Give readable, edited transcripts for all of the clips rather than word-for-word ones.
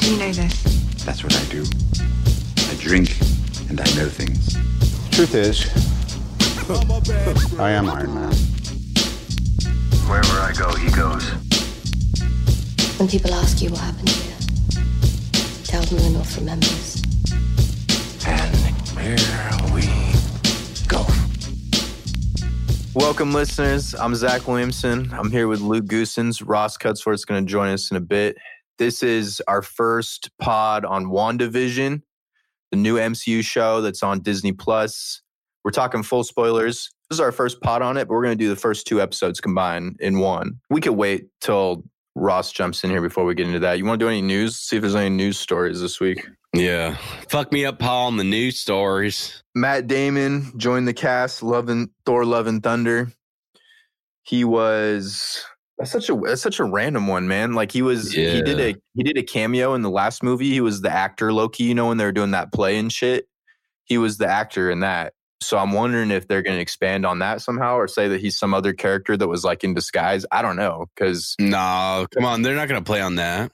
do you know this? That's what I do. I drink and I know things. Truth is, I am Iron Man. Wherever I go, he goes. When people ask you what happened here, tell them the North remembers. And here we go. Welcome, listeners. I'm Zach Williamson. I'm here with Luke Goosens. Ross Cutsworth is going to join us in a bit. This is our first pod on WandaVision, the new MCU show that's on Disney Plus. We're talking full spoilers. This is our first pod on it, but we're going to do the first two episodes combined in one. We could wait till Ross jumps in here before we get into that. You want to do any news? See if there's any news stories this week. Yeah. Fuck me up, Paul, on the news stories. Matt Damon joined the cast, Thor Love and Thunder. He was... That's such a random one, man. Like he was, yeah. he did a cameo in the last movie. He was the actor Loki, you know, when they were doing that play and shit. He was the actor in that. So I'm wondering if they're going to expand on that somehow, or say that he's some other character that was like in disguise. I don't know, because no, come on, they're not going to play on that.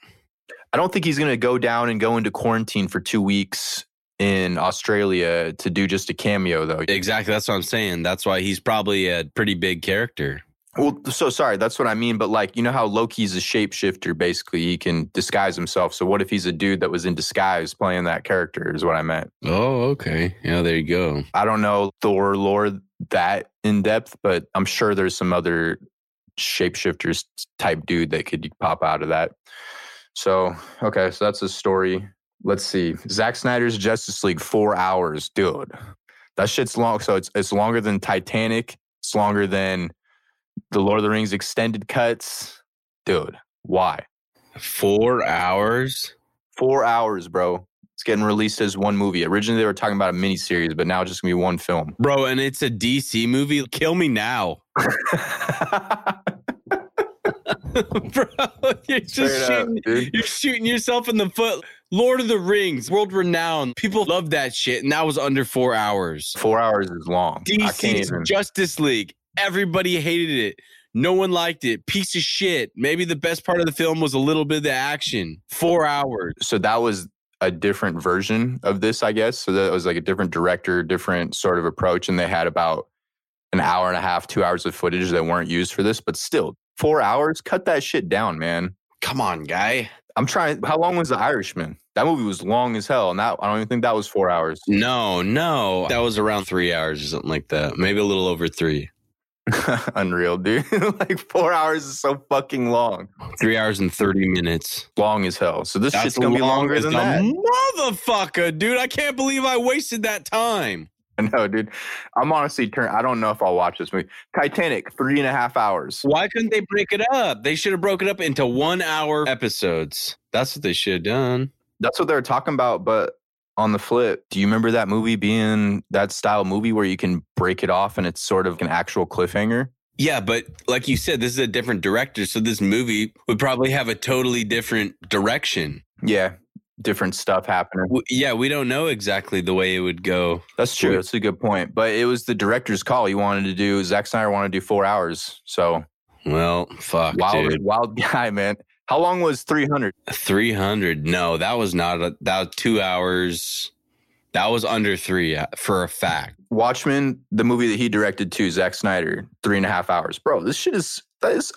I don't think he's going to go down and go into quarantine for 2 weeks in Australia to do just a cameo, though. Exactly, that's what I'm saying. That's why he's probably a pretty big character. Well, so sorry, that's what I mean. But like, you know how Loki's a shapeshifter, basically. He can disguise himself. So what if he's a dude that was in disguise playing that character is what I meant. Oh, okay. Yeah, there you go. I don't know Thor lore that in depth, but I'm sure there's some other shapeshifters type dude that could pop out of that. So, okay. So that's a story. Let's see. Zack Snyder's Justice League, 4 hours. Dude, that shit's long. So it's longer than Titanic. It's longer than... The Lord of the Rings extended cuts. Dude, why? 4 hours? 4 hours, bro. It's getting released as one movie. Originally, they were talking about a miniseries, but now it's just going to be one film. Bro, and it's a DC movie? Kill me now. Bro, you're just shooting yourself in the foot. Lord of the Rings, world renowned. People love that shit, and that was under 4 hours. 4 hours is long. DC's Justice League. Everybody hated it. No one liked it. Piece of shit. Maybe the best part of the film was a little bit of the action. 4 hours. So that was a different version of this, I guess. So that was like a different director, different sort of approach. And they had about an hour and a half, 2 hours of footage that weren't used for this. But still, 4 hours? Cut that shit down, man. Come on, guy. I'm trying. How long was The Irishman? That movie was long as hell. And I don't even think that was 4 hours. No. That was around 3 hours or something like that. Maybe a little over three. Unreal, dude. Like 4 hours is so fucking long. 3 hours and 30 minutes. Long as hell. So this shit's going to be longer than that. Motherfucker, dude. I can't believe I wasted that time. I know, dude. I'm honestly I don't know if I'll watch this movie. Titanic, 3.5 hours. Why couldn't they break it up? They should have broken it up into 1 hour episodes. That's what they should have done. That's what they were talking about, but... On the flip, do you remember that movie being that style movie where you can break it off and it's sort of an actual cliffhanger? Yeah, but like you said, this is a different director. So this movie would probably have a totally different direction. Yeah, different stuff happening. Yeah, we don't know exactly the way it would go. That's true. That's a good point. But it was the director's call. He wanted to do, Zack Snyder wanted to do 4 hours. So, well, fuck, wild guy, man. How long was 300? 300. No, that was not. That was 2 hours. That was under three for a fact. Watchmen, the movie that he directed too, Zack Snyder, 3.5 hours. Bro, this shit is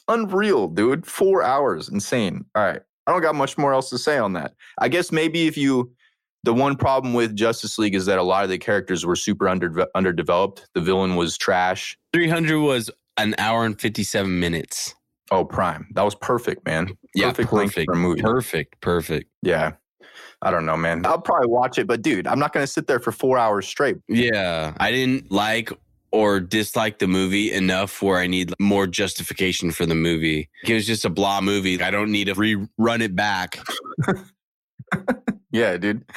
unreal, dude. 4 hours. Insane. All right. I don't got much more else to say on that. I guess maybe the one problem with Justice League is that a lot of the characters were super underdeveloped. The villain was trash. 300 was an hour and 57 minutes. Oh, prime. That was perfect, man. Perfect length for a movie. Perfect. Yeah. I don't know, man. I'll probably watch it, but dude, I'm not going to sit there for 4 hours straight. Yeah. I didn't like or dislike the movie enough where I need more justification for the movie. It was just a blah movie. I don't need to rerun it back. Yeah, dude.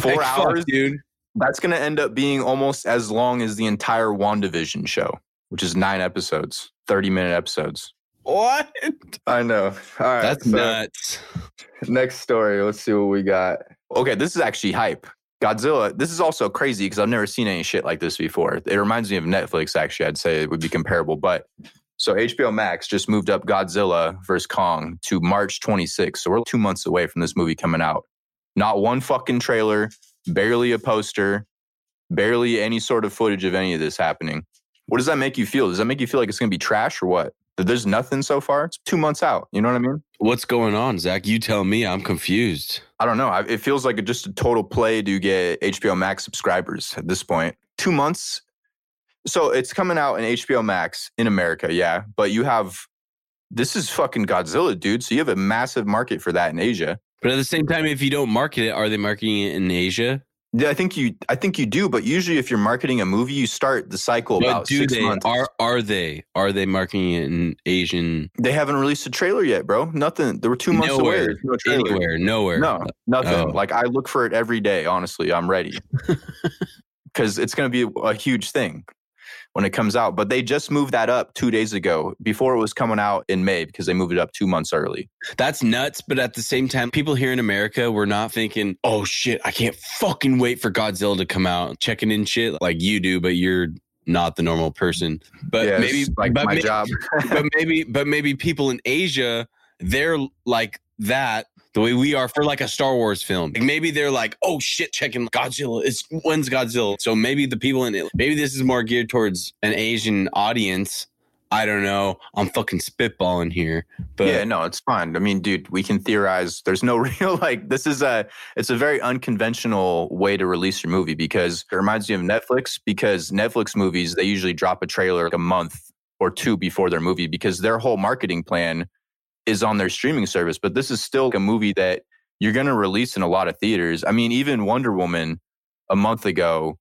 4 hours, fuck, dude. That's going to end up being almost as long as the entire WandaVision show, which is 9 episodes, 30-minute episodes. What? I know. All right. That's nuts. Next story. Let's see what we got. Okay, this is actually hype. Godzilla. This is also crazy because I've never seen any shit like this before. It reminds me of Netflix, actually. I'd say it would be comparable. But So HBO Max just moved up Godzilla vs. Kong to March 26th. So we're 2 months away from this movie coming out. Not one fucking trailer, barely a poster, barely any sort of footage of any of this happening. What does that make you feel? Does that make you feel like it's going to be trash or what? That there's nothing so far? It's 2 months out. You know what I mean? What's going on, Zach? You tell me. I'm confused. I don't know. It feels like just a total play to get HBO Max subscribers at this point. 2 months. So it's coming out in HBO Max in America, yeah. But you have, this is fucking Godzilla, dude. So you have a massive market for that in Asia. But at the same time, if you don't market it, are they marketing it in Asia? Yeah, I think you do. But usually if you're marketing a movie, you start the cycle about 6 months. Are they marketing it in Asian? They haven't released a trailer yet, bro. Nothing. There were 2 months away. There's no trailer. Anywhere. Nowhere. No, nothing. Oh. Like I look for it every day, honestly. I'm ready. Because it's going to be a huge thing when it comes out. But they just moved that up 2 days ago. Before it was coming out in May because they moved it up 2 months early. That's nuts. But at the same time, people here in America were not thinking, oh shit, I can't fucking wait for Godzilla to come out. Checking in shit like you do, but you're not the normal person. But yeah, maybe like but my maybe, job. but maybe people in Asia, they're like that. The way we are for like a Star Wars film. Like maybe they're like, oh shit, checking Godzilla. When's Godzilla? So maybe the people in it, maybe this is more geared towards an Asian audience. I don't know. I'm fucking spitballing here. But yeah, no, it's fine. I mean, dude, we can theorize. There's no real like this is it's a very unconventional way to release your movie because it reminds me of Netflix because Netflix movies, they usually drop a trailer like a month or two before their movie because their whole marketing plan is on their streaming service, but this is still a movie that you're going to release in a lot of theaters. I mean, even Wonder Woman a month ago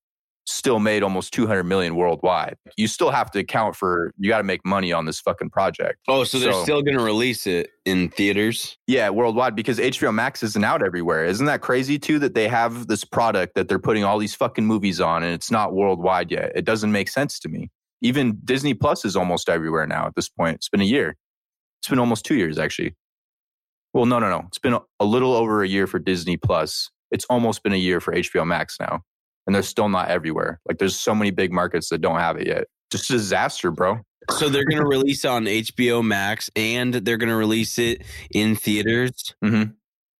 still made almost 200 million worldwide. You still have to account for, you got to make money on this fucking project. Oh, so they're still going to release it in theaters? Yeah, worldwide because HBO Max isn't out everywhere. Isn't that crazy too that they have this product that they're putting all these fucking movies on and it's not worldwide yet? It doesn't make sense to me. Even Disney Plus is almost everywhere now at this point. It's been a year. It's been almost 2 years, actually. Well, no. It's been a little over a year for Disney Plus. It's almost been a year for HBO Max now. And they're still not everywhere. Like, there's so many big markets that don't have it yet. Just a disaster, bro. So they're going to release on HBO Max and they're going to release it in theaters? Mm-hmm.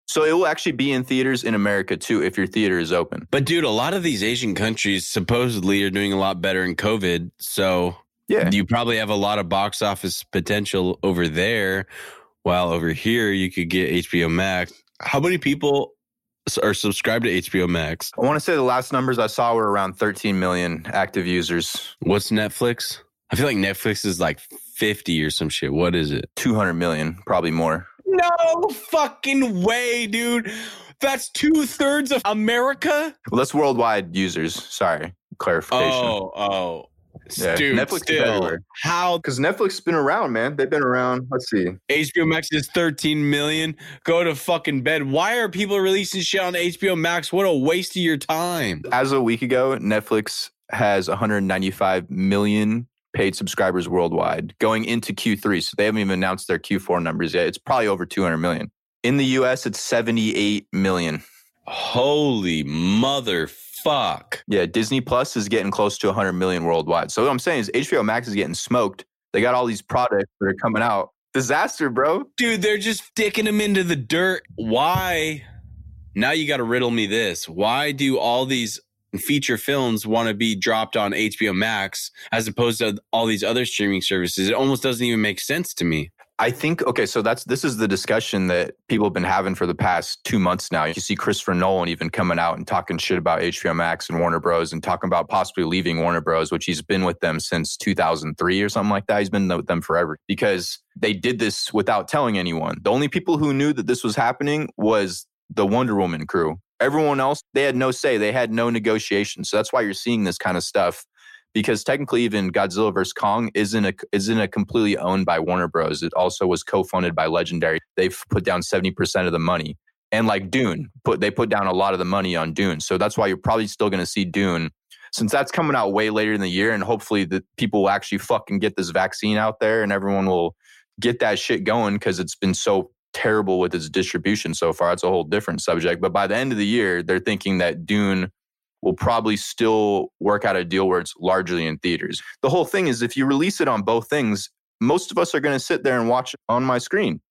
So it will actually be in theaters in America, too, if your theater is open. But, dude, a lot of these Asian countries supposedly are doing a lot better in COVID, so... Yeah, you probably have a lot of box office potential over there, while over here you could get HBO Max. How many people are subscribed to HBO Max? I want to say the last numbers I saw were around 13 million active users. What's Netflix? I feel like Netflix is like 50 or some shit. What is it? 200 million, probably more. No fucking way, dude. That's 2/3 of America? Well, that's worldwide users. Sorry, clarification. Oh. Yeah, dude, Netflix still. How? Because Netflix's been around, man. They've been around. Let's see. HBO Max is 13 million. Go to fucking bed. Why are people releasing shit on HBO Max? What a waste of your time. As of a week ago, Netflix has 195 million paid subscribers worldwide going into Q3. So they haven't even announced their Q4 numbers yet. It's probably over 200 million. In the US, it's 78 million. Holy motherfucker. Fuck. Yeah, Disney Plus is getting close to 100 million worldwide. So what I'm saying is HBO Max is getting smoked. They got all these products that are coming out. Disaster, bro. Dude, they're just dicking them into the dirt. Why? Now you got to riddle me this. Why do all these feature films want to be dropped on HBO Max as opposed to all these other streaming services? It almost doesn't even make sense to me. I think, okay, so this is the discussion that people have been having for the past 2 months now. You see Christopher Nolan even coming out and talking shit about HBO Max and Warner Bros. And talking about possibly leaving Warner Bros., which he's been with them since 2003 or something like that. He's been with them forever because they did this without telling anyone. The only people who knew that this was happening was the Wonder Woman crew. Everyone else, they had no say. They had no negotiation. So that's why you're seeing this kind of stuff. Because technically, even Godzilla vs. Kong isn't a completely owned by Warner Bros. It also was co-funded by Legendary. They've put down 70% of the money. And like Dune, they put down a lot of the money on Dune. So that's why you're probably still going to see Dune. Since that's coming out way later in the year, and hopefully the people will actually fucking get this vaccine out there and everyone will get that shit going because it's been so terrible with its distribution so far. It's a whole different subject. But by the end of the year, they're thinking that Dune will probably still work out a deal where it's largely in theaters. The whole thing is if you release it on both things, most of us are going to sit there and watch it on my screen.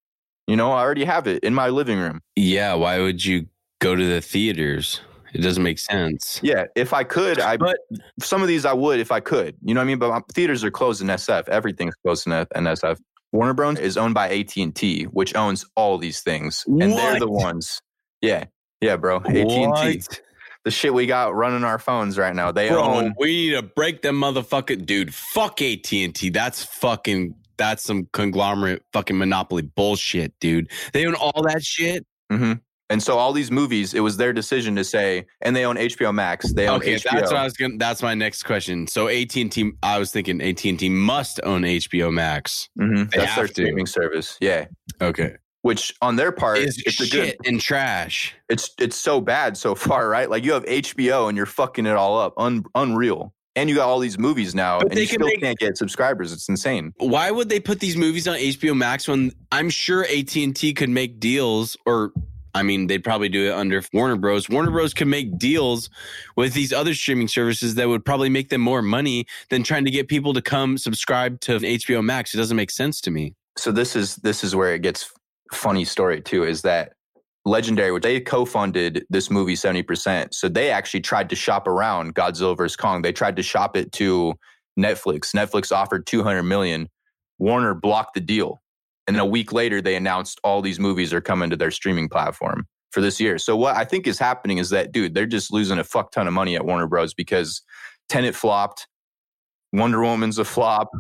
You know, I already have it in my living room. Yeah, why would you go to the theaters? It doesn't make sense. Yeah, if I could, but some of these I would if I could. You know what I mean? But theaters are closed in SF. Everything's closed in SF. Warner Bros. Is owned by AT&T, which owns all these things. And they're the ones. Yeah. Yeah, bro. AT&T. The shit we got running our phones right now. They own. We need to break them motherfucking... Dude, fuck AT&T. That's some conglomerate fucking monopoly bullshit, dude. They own all that shit. Mm-hmm. And so all these movies, it was their decision to say, and they own HBO Max. They own HBO. That's what I was gonna. That's my next question. So AT&T, I was thinking AT&T must own HBO Max. Mm-hmm. That's their streaming service. Yeah. Okay. Which on their part, it's a shit and trash. It's so bad so far, right? Like you have HBO and you're fucking it all up. Unreal. And you got all these movies now, but you still can't get subscribers. It's insane. Why would they put these movies on HBO Max when I'm sure AT&T could make deals or... I mean, they'd probably do it under Warner Bros. Warner Bros. Can make deals with these other streaming services that would probably make them more money than trying to get people to come subscribe to HBO Max. It doesn't make sense to me. So this is where it gets funny story too, is that Legendary, which they co-funded this movie 70%. So they actually tried to shop around Godzilla vs. Kong. They tried to shop it to Netflix. Netflix offered $200 million. Warner blocked the deal. And a week later, they announced all these movies are coming to their streaming platform for this year. So what I think is happening is that, dude, they're just losing a fuck ton of money at Warner Bros. Because Tenet flopped. Wonder Woman's a flop.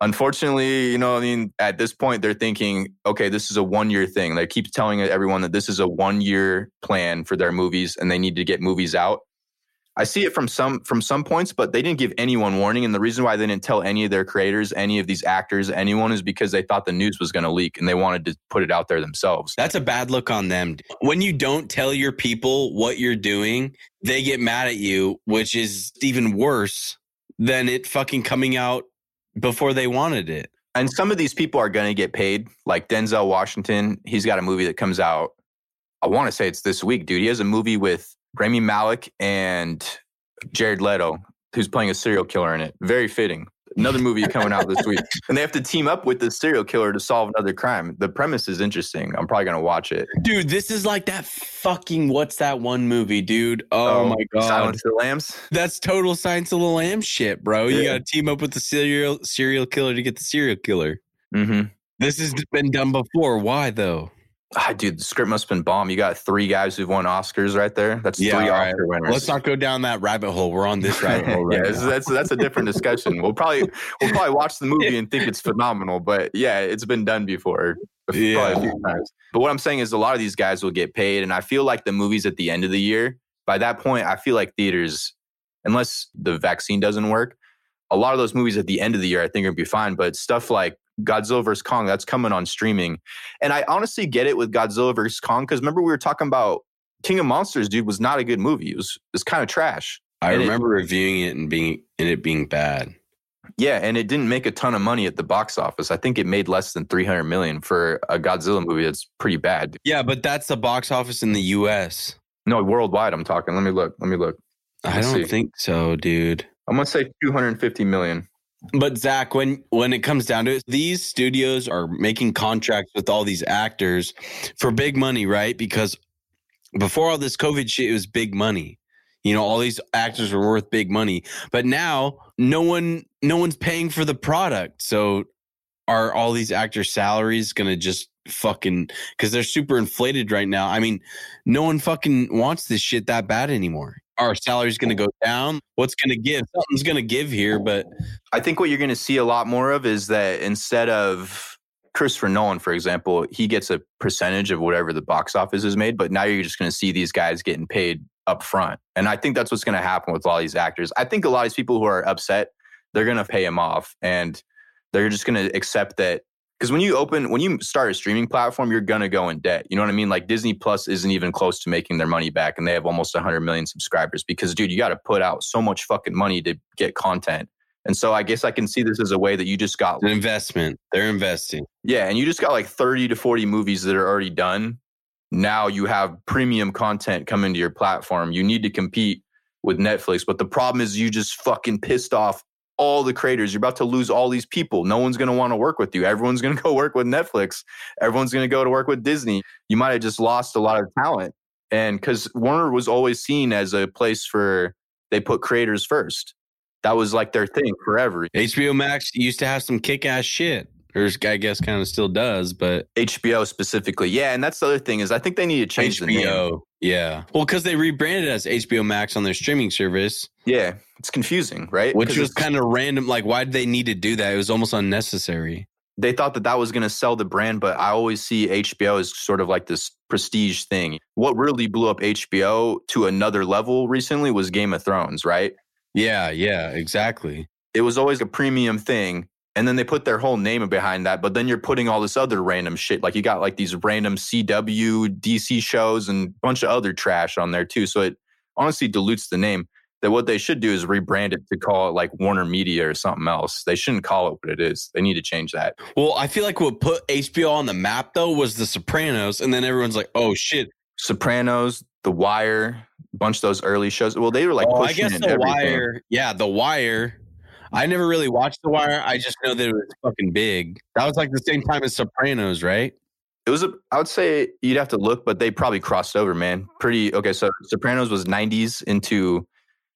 Unfortunately, you know, I mean, at this point, they're thinking, okay, this is a one-year thing. They keep telling everyone that this is a one-year plan for their movies and they need to get movies out. I see it from some points, but they didn't give anyone warning. And the reason why they didn't tell any of their creators, any of these actors, anyone is because they thought the news was going to leak and they wanted to put it out there themselves. That's a bad look on them. When you don't tell your people what you're doing, they get mad at you, which is even worse than it fucking coming out before they wanted it. And some of these people are going to get paid. Like Denzel Washington, he's got a movie that comes out. I want to say it's this week, dude. He has a movie with Rami Malek and Jared Leto, who's playing a serial killer in it. Very fitting. Another movie coming out this week. And they have to team up with the serial killer to solve another crime. The premise is interesting. I'm probably going to watch it. Dude, this is like that fucking, what's that one movie, dude? Oh my God. Silence of the Lambs? That's total Silence of the Lambs shit, bro. Yeah. You got to team up with the serial killer to get the serial killer. Mm-hmm. This has been done before. Why though? Ah, dude, the script must have been bomb. You got three guys who've won Oscars right there. That's three Oscar winners. Let's not go down that rabbit hole. We're on this rabbit hole right now. That's a different discussion. We'll probably watch the movie and think it's phenomenal, but yeah, it's been done before. Yeah. A few times. But what I'm saying is a lot of these guys will get paid, and I feel like the movies at the end of the year, by that point, I feel like theaters, unless the vaccine doesn't work, a lot of those movies at the end of the year I think will be fine, but stuff like Godzilla vs. Kong, that's coming on streaming. And I honestly get it with Godzilla vs. Kong because remember we were talking about King of Monsters, dude, was not a good movie. It was kind of trash. I remember reviewing it and it being bad. Yeah, and it didn't make a ton of money at the box office. I think it made less than $300 million for a Godzilla movie. That's pretty bad. Yeah, but that's the box office in the U.S. No, worldwide I'm talking. Let me look. I don't think so, dude. I'm going to say $250 million. But Zach, when it comes down to it, these studios are making contracts with all these actors for big money, right? Because before all this COVID shit, it was big money. You know, all these actors were worth big money. But now no one's paying for the product. So are all these actors' salaries going to just fucking, because they're super inflated right now. I mean, no one fucking wants this shit that bad anymore. Our salary's going to go down. What's going to give? Something's going to give here, but I think what you're going to see a lot more of is that instead of Christopher Nolan, for example, he gets a percentage of whatever the box office is made, but now you're just going to see these guys getting paid up front. And I think that's what's going to happen with a lot of these actors. I think a lot of these people who are upset, they're going to pay them off and they're just going to accept that. Because when you start a streaming platform, you're going to go in debt. You know what I mean? Like Disney Plus isn't even close to making their money back and they have almost 100 million subscribers because, dude, you got to put out so much fucking money to get content. And so I guess I can see this as a way that you just got an investment. They're investing. Yeah. And you just got like 30 to 40 movies that are already done. Now you have premium content coming to your platform. You need to compete with Netflix. But the problem is you just fucking pissed off all the creators. You're about to lose all these people. No one's going to want to work with you. Everyone's going to go work with Netflix. Everyone's going to go to work with Disney. You might have just lost a lot of talent. And because Warner was always seen as a place for, they put creators first. That was like their thing forever. HBO Max used to have some kick-ass shit. Or I guess kind of still does, but... HBO specifically. Yeah, and that's the other thing is I think they need to change the name. HBO, yeah. Well, because they rebranded as HBO Max on their streaming service. Yeah, it's confusing, right? Which was kind of random. Like, why did they need to do that? It was almost unnecessary. They thought that that was going to sell the brand, but I always see HBO as sort of like this prestige thing. What really blew up HBO to another level recently was Game of Thrones, right? Yeah, exactly. It was always a premium thing. And then they put their whole name behind that. But then you're putting all this other random shit. Like you got like these random CW, DC shows and a bunch of other trash on there too. So it honestly dilutes the name. That what they should do is rebrand it to call it like Warner Media or something else. They shouldn't call it what it is. They need to change that. Well, I feel like what put HBO on the map though was The Sopranos. And then everyone's like, oh shit. Sopranos, The Wire, a bunch of those early shows. Well, they were like pushing I guess The everything. Wire. Yeah, The Wire. I never really watched The Wire. I just know that it was fucking big. That was like the same time as Sopranos, right? It was, I would say you'd have to look, but they probably crossed over, man. Okay, so Sopranos was 90s into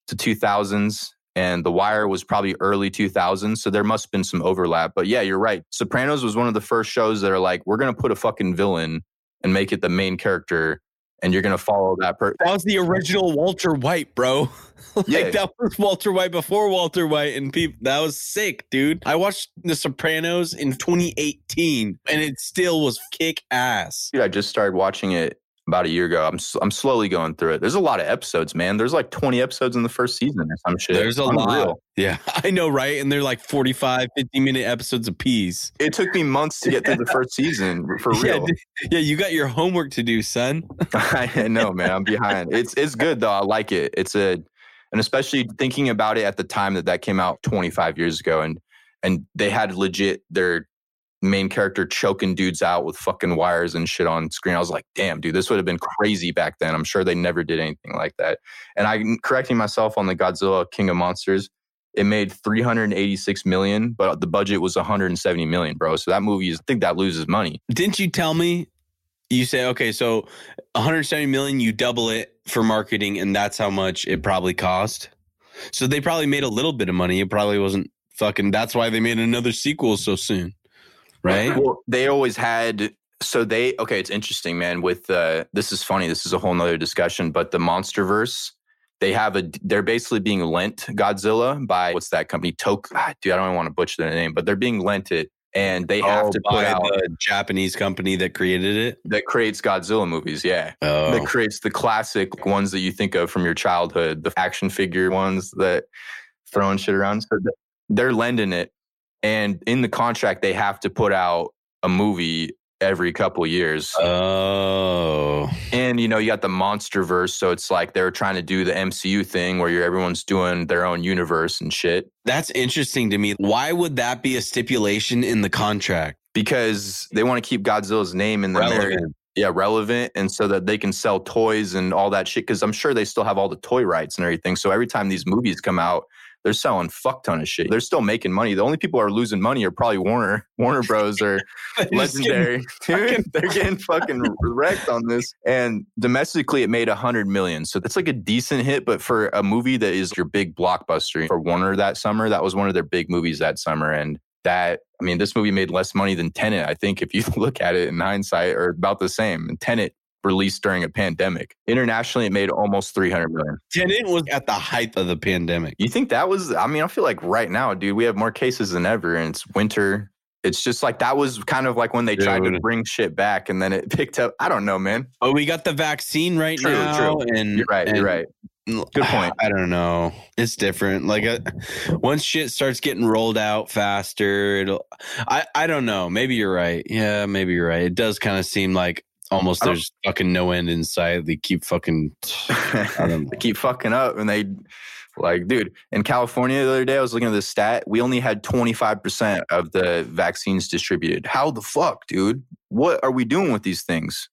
the 2000s, and The Wire was probably early 2000s, so there must have been some overlap. But yeah, you're right. Sopranos was one of the first shows that are like, we're going to put a fucking villain and make it the main character, and you're going to follow that person. That was the original Walter White, bro. Like, yeah. That was Walter White before Walter White and people. That was sick, dude. I watched The Sopranos in 2018, and it still was kick ass. Dude, I just started watching it about a year ago. I'm slowly going through it. There's a lot of episodes, man. There's like 20 episodes in the first season or some shit. There's a lot. Yeah, I know, right? And they're like 45, 50-minute episodes apiece. It took me months to get through the first season, for real. Yeah, you got your homework to do, son. I know, man. I'm behind. It's good, though. I like it. And especially thinking about it at the time that came out 25 years ago. And they had legit their main character choking dudes out with fucking wires and shit on screen. I was like, damn, dude, this would have been crazy back then. I'm sure they never did anything like that. And I'm correcting myself on the Godzilla King of Monsters. It made $386 million, but the budget was $170 million, bro. So that movie, I think that loses money. Didn't you tell me? You say, okay, so $170 million, you double it for marketing, and that's how much it probably cost. So they probably made a little bit of money. It probably wasn't fucking... That's why they made another sequel so soon, right? Well, they always had... So they... Okay, it's interesting, man. With this is funny. This is a whole nother discussion, but the Monsterverse, they're basically being lent Godzilla by... What's that company? Dude, I don't even want to butcher their name, but they're being lent it. And they have to put out a Japanese company that created it, that creates Godzilla movies. Yeah, that creates the classic ones that you think of from your childhood, the action figure ones that throwing shit around. So they're lending it, and in the contract they have to put out a movie every couple years. Oh, and you know you got the Monsterverse, so it's like they're trying to do the MCU thing where everyone's doing their own universe and shit. That's interesting to me. Why would that be a stipulation in the contract? Because they want to keep Godzilla's name in the relevant. Yeah, relevant, and so that they can sell toys and all that shit. Because I'm sure they still have all the toy rights and everything. So every time these movies come out, they're selling fuck ton of shit. They're still making money. The only people who are losing money are probably Warner Bros or Legendary. Dude, they're getting fucking wrecked on this. And domestically, it made $100 million. So that's like a decent hit. But for a movie that is your big blockbuster for Warner that summer, that was one of their big movies that summer. And that, I mean, this movie made less money than Tenet, I think, if you look at it in hindsight, or about the same. And Tenet released during a pandemic. Internationally, it made almost $300 million. Tenet was at the height of the pandemic. You think that was... I mean, I feel like right now, dude, we have more cases than ever, and it's winter. It's just like that was kind of like when they tried to bring shit back, and then it picked up. I don't know, man. Oh, we got the vaccine right now. True. And you're right. Good point. I don't know. It's different. Like once shit starts getting rolled out faster, I don't know. Maybe you're right. Yeah, maybe you're right. It does kind of seem like almost there's fucking no end in sight. They keep fucking... They keep fucking up. And they... Like, dude, in California the other day, I was looking at this stat. We only had 25% of the vaccines distributed. How the fuck, dude? What are we doing with these things?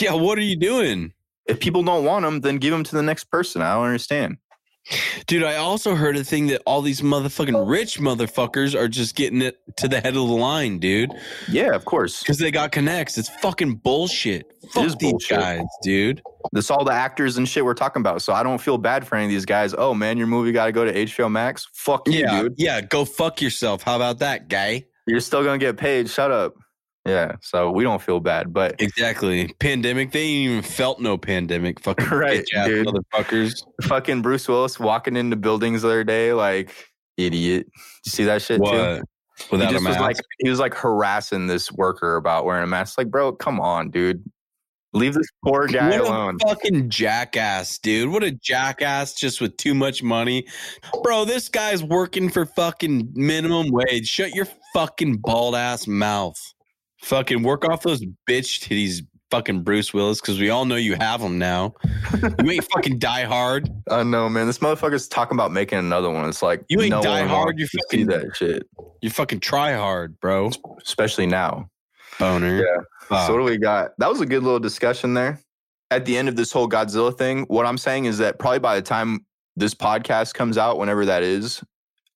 Yeah, what are you doing? If people don't want them, then give them to the next person. I don't understand. Dude, I also heard a thing that all these motherfucking rich motherfuckers are just getting it to the head of the line, dude. Yeah, of course. Because they got connects. It's fucking bullshit. Fuck these guys, dude. That's all the actors and shit we're talking about. So I don't feel bad for any of these guys. Oh, man, your movie got to go to HBO Max? Fuck you, dude. Yeah, go fuck yourself. How about that, guy? You're still going to get paid. Shut up. Yeah, so we don't feel bad, but... Exactly. Pandemic, they ain't even felt no pandemic. Fucking right, dude. Motherfuckers. Fucking Bruce Willis walking into buildings the other day, like, idiot. You see that shit, too? Without a mask. He was, like, harassing this worker about wearing a mask. Like, bro, come on, dude. Leave this poor guy alone. What a fucking jackass, dude. What a jackass just with too much money. Bro, this guy's working for fucking minimum wage. Shut your fucking bald-ass mouth. Fucking work off those bitch titties, fucking Bruce Willis, because we all know you have them now. You ain't fucking Die Hard. I know, man. This motherfucker's talking about making another one. It's like, you ain't no Die Hard. You fucking see that shit. You fucking Try Hard, bro. Especially now. Boner. Yeah. Wow. So what do we got? That was a good little discussion there. At the end of this whole Godzilla thing, what I'm saying is that probably by the time this podcast comes out, whenever that is,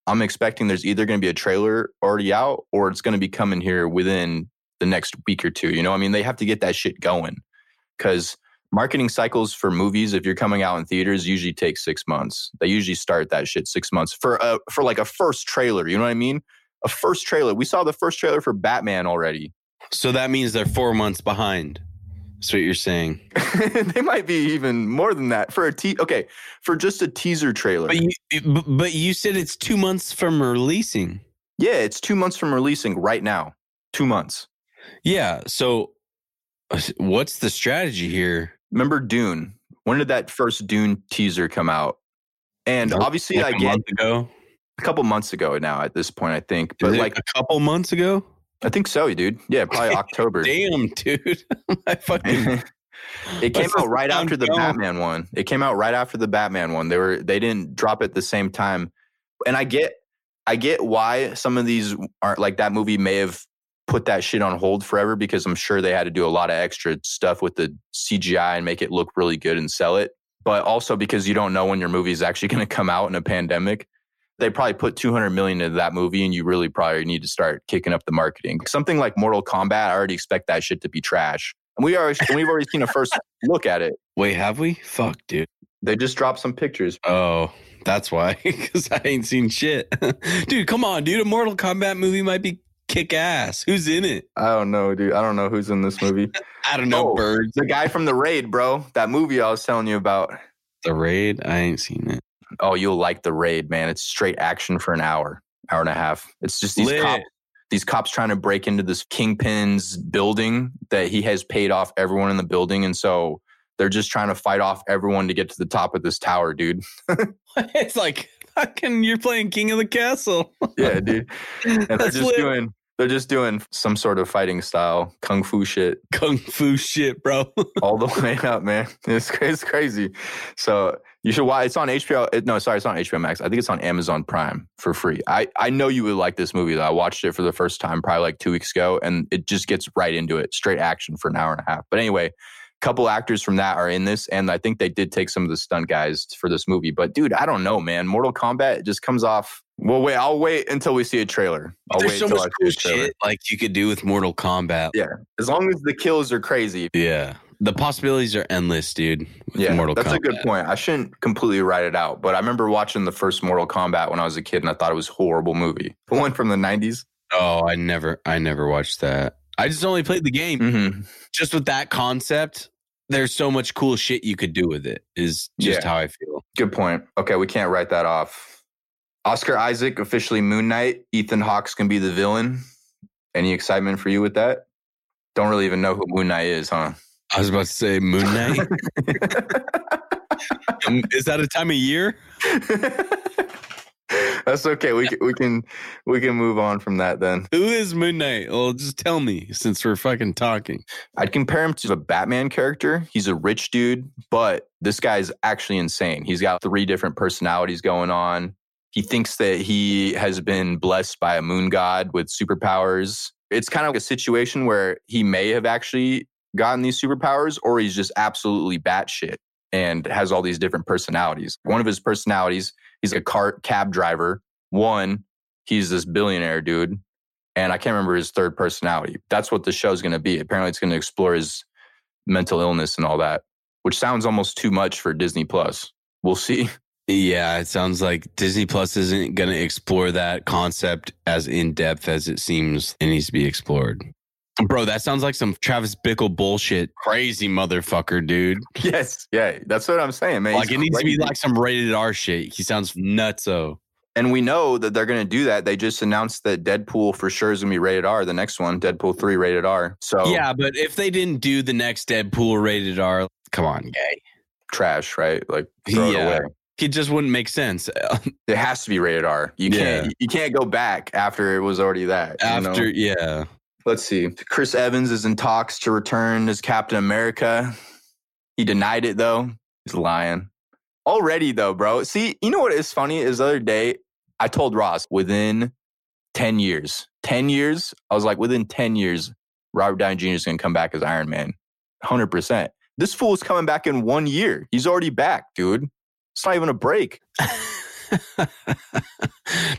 I'm expecting there's either going to be a trailer already out or it's going to be coming here within the next week or two. You know, I mean, they have to get that shit going because marketing cycles for movies, if you're coming out in theaters, usually take 6 months. They usually start that shit 6 months for like a first trailer. You know what I mean? A first trailer. We saw the first trailer for Batman already. So that means they're 4 months behind. That's what you're saying. They might be even more than that for for just a teaser trailer. But you said it's 2 months from releasing. Yeah, it's 2 months from releasing right now. 2 months. Yeah, so what's the strategy here? Remember Dune? When did that first Dune teaser come out? And obviously, like a couple months ago now at this point, I think. But like a couple months ago? I think so, dude. Yeah, probably October. Damn, dude. It came out right after the Batman one. It came out right after the Batman one. They didn't drop it the same time. And I get why some of these aren't, like that movie may have put that shit on hold forever because I'm sure they had to do a lot of extra stuff with the CGI and make it look really good and sell it. But also because you don't know when your movie is actually going to come out in a pandemic. They probably put $200 million into that movie and you really probably need to start kicking up the marketing. Something like Mortal Kombat, I already expect that shit to be trash. And we've already seen a first look at it. Wait, have we? Fuck, dude. They just dropped some pictures. Oh, that's why. Because I ain't seen shit. Dude, come on, dude. A Mortal Kombat movie might be kick ass. Who's in it? I don't know, dude. I don't know who's in this movie. I don't know, birds. The guy from The Raid, bro. That movie I was telling you about. The Raid? I ain't seen it. Oh, you'll like The Raid, man. It's straight action for an hour and a half. It's just these cops trying to break into this kingpin's building that he has paid off everyone in the building. And so they're just trying to fight off everyone to get to the top of this tower, dude. It's like, fucking, you're playing King of the Castle. Yeah, dude. And they're just They're just doing some sort of fighting style, kung fu shit, bro. All the way up, man. It's crazy. So you should watch. It's on HBO. No, sorry, it's not HBO Max. I think it's on Amazon Prime for free. I know you would like this movie, though. I watched it for the first time probably like 2 weeks ago, and it just gets right into it. Straight action for an hour and a half. But anyway, a couple actors from that are in this, and I think they did take some of the stunt guys for this movie. But dude, I don't know, man. Mortal Kombat just comes off. Well, wait, I'll wait until we see a trailer. There's so much cool shit like you could do with Mortal Kombat. Yeah, as long as the kills are crazy. Yeah, the possibilities are endless, dude, with Mortal Kombat. That's a good point. I shouldn't completely write it out, but I remember watching the first Mortal Kombat when I was a kid, and I thought it was a horrible movie. The one from the 90s. Oh, I never watched that. I just only played the game. Mm-hmm. Just with that concept, there's so much cool shit you could do with it is just how I feel. Good point. Okay, we can't write that off. Oscar Isaac, officially Moon Knight. Ethan Hawke's going to be the villain. Any excitement for you with that? Don't really even know who Moon Knight is, huh? I was about to say Moon Knight. Is that a time of year? That's okay. We can move on from that then. Who is Moon Knight? Well, just tell me since we're fucking talking. I'd compare him to a Batman character. He's a rich dude, but this guy's actually insane. He's got 3 different personalities going on. He thinks that he has been blessed by a moon god with superpowers. It's kind of like a situation where he may have actually gotten these superpowers or he's just absolutely batshit. and has all these different personalities. One of his personalities, he's a cab driver. One, he's this billionaire dude. And I can't remember his third personality. That's what the show's going to be. Apparently, it's going to explore his mental illness and all that, which sounds almost too much for Disney Plus. We'll see. Yeah, it sounds like Disney Plus isn't going to explore that concept as in-depth as it seems it needs to be explored. Bro, that sounds like some Travis Bickle bullshit. Crazy motherfucker, dude. Yes. Yeah, that's what I'm saying, man. Like, he's needs to be like some rated R shit. He sounds nutso. And we know that they're going to do that. They just announced that Deadpool for sure is going to be rated R, the next one. Deadpool 3 rated R. So yeah, but if they didn't do the next Deadpool rated R, come on, gay. Trash, right? Like, throw it away. It just wouldn't make sense. It has to be rated R. You can't go back after it was already that. After, you know? Yeah. Let's see. Chris Evans is in talks to return as Captain America. He denied it, though. He's lying. Already, though, bro. See, you know what is funny is the other day, I told Ross, within 10 years. 10 years? I was like, within 10 years, Robert Downey Jr. is going to come back as Iron Man. 100%. This fool is coming back in 1 year. He's already back, dude. It's not even a break.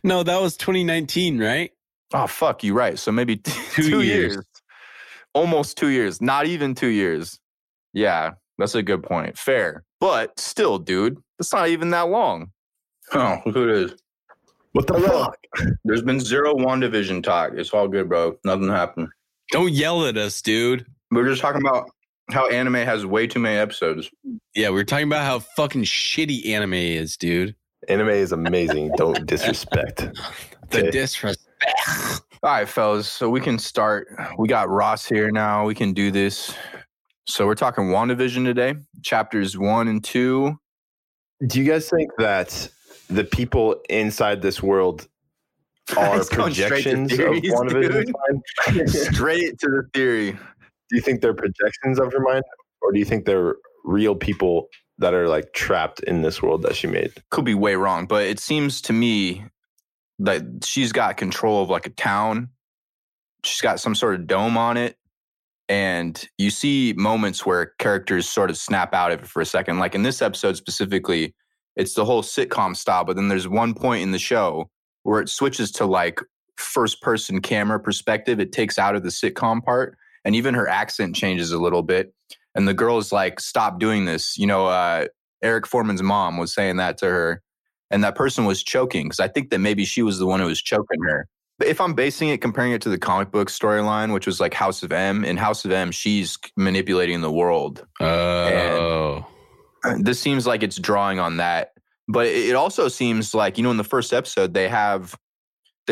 No, that was 2019, right? Oh, fuck, you're right. So maybe two years. Almost 2 years. Not even 2 years. Yeah, that's a good point. Fair. But still, dude, it's not even that long. Oh, look who it is. What the fuck? There's been zero WandaVision talk. It's all good, bro. Nothing happened. Don't yell at us, dude. We're just talking about how anime has way too many episodes. Yeah, we're talking about how fucking shitty anime is, dude. Anime is amazing. Don't disrespect. Okay. The disrespect. All right, fellas. So we can start. We got Ross here now. We can do this. So we're talking WandaVision today, chapters 1 and 2. Do you guys think that the people inside this world are projections of WandaVision's mind? Straight to the theory. Do you think they're projections of her mind, or do you think they're real people that are like trapped in this world that she made? Could be way wrong, but it seems to me that she's got control of like a town. She's got some sort of dome on it. And you see moments where characters sort of snap out of it for a second. Like in this episode specifically, it's the whole sitcom style. But then there's one point in the show where it switches to like first person camera perspective. It takes out of the sitcom part. And even her accent changes a little bit. And the girl's like, stop doing this. You know, Eric Foreman's mom was saying that to her. And that person was choking. Because I think that maybe she was the one who was choking her. But if I'm basing it, comparing it to the comic book storyline, which was like House of M. In House of M, she's manipulating the world. Oh. And this seems like it's drawing on that. But it also seems like, you know, in the first episode, they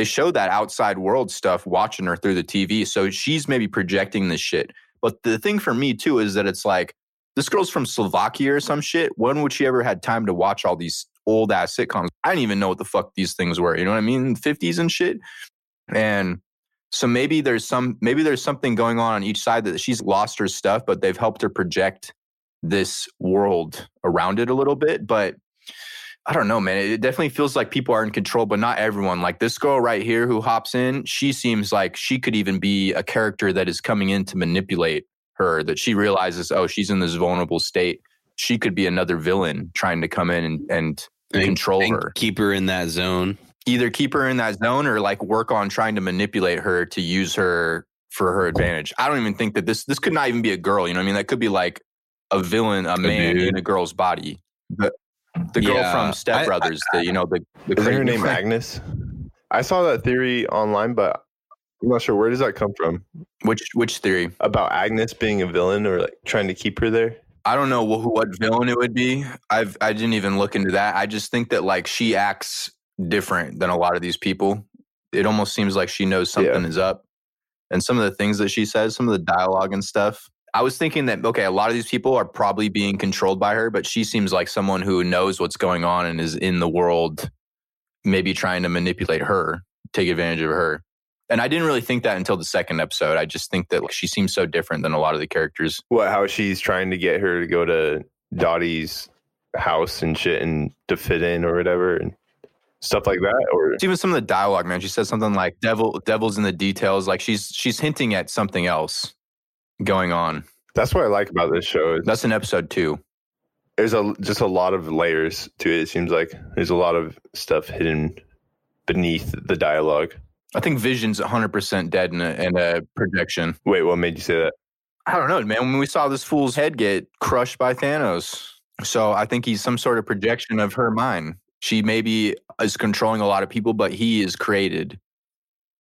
show that outside world stuff watching her through the TV. So she's maybe projecting this shit. But the thing for me, too, is that it's like, this girl's from Slovakia or some shit. When would she ever had time to watch all these old-ass sitcoms? I didn't even know what the fuck these things were. You know what I mean? 50s and shit. And so maybe there's something going on each side that she's lost her stuff, but they've helped her project this world around it a little bit. But I don't know, man. It definitely feels like people are in control, but not everyone. Like this girl right here who hops in, she seems like she could even be a character that is coming in to manipulate her, that she realizes, oh, she's in this vulnerable state. She could be another villain trying to come in and control her. Keep her in that zone. Either keep her in that zone or like work on trying to manipulate her to use her for her advantage. I don't even think that this could not even be a girl. You know what I mean? That could be like a villain, a man in a girl's body. But the girl from Step Brothers, is her name Agnes? I saw that theory online, but I'm not sure. Where does that come from? Which theory? About Agnes being a villain or like trying to keep her there? I don't know what villain it would be. I didn't even look into that. I just think that like she acts different than a lot of these people. It almost seems like she knows something is up. And some of the things that she says, some of the dialogue and stuff. I was thinking that, okay, a lot of these people are probably being controlled by her, but she seems like someone who knows what's going on and is in the world, maybe trying to manipulate her, take advantage of her. And I didn't really think that until the second episode. I just think that she seems so different than a lot of the characters. What, how she's trying to get her to go to Dottie's house and shit and to fit in or whatever and stuff like that? Or even some of the dialogue, man. She says something like, devil's in the details. Like she's hinting at something else going on. That's what I like about this show. That's in episode 2. There's just a lot of layers to it. It seems like there's a lot of stuff hidden beneath the dialogue. I think Vision's 100% dead in a projection. Wait, what made you say that? I don't know, man. When we saw this fool's head get crushed by Thanos. So I think he's some sort of projection of her mind. She maybe is controlling a lot of people, but he is created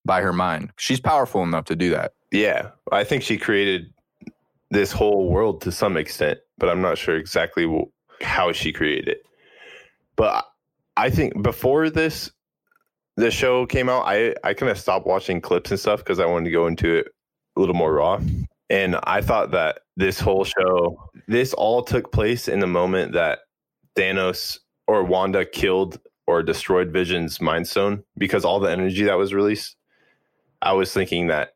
by her mind. She's powerful enough to do that. Yeah, I think she created this whole world to some extent, but I'm not sure exactly how she created it. But I think before the show came out, I kind of stopped watching clips and stuff because I wanted to go into it a little more raw. And I thought that this whole show, this all took place in the moment that Thanos or Wanda killed or destroyed Vision's Mind Stone, because all the energy that was released, I was thinking that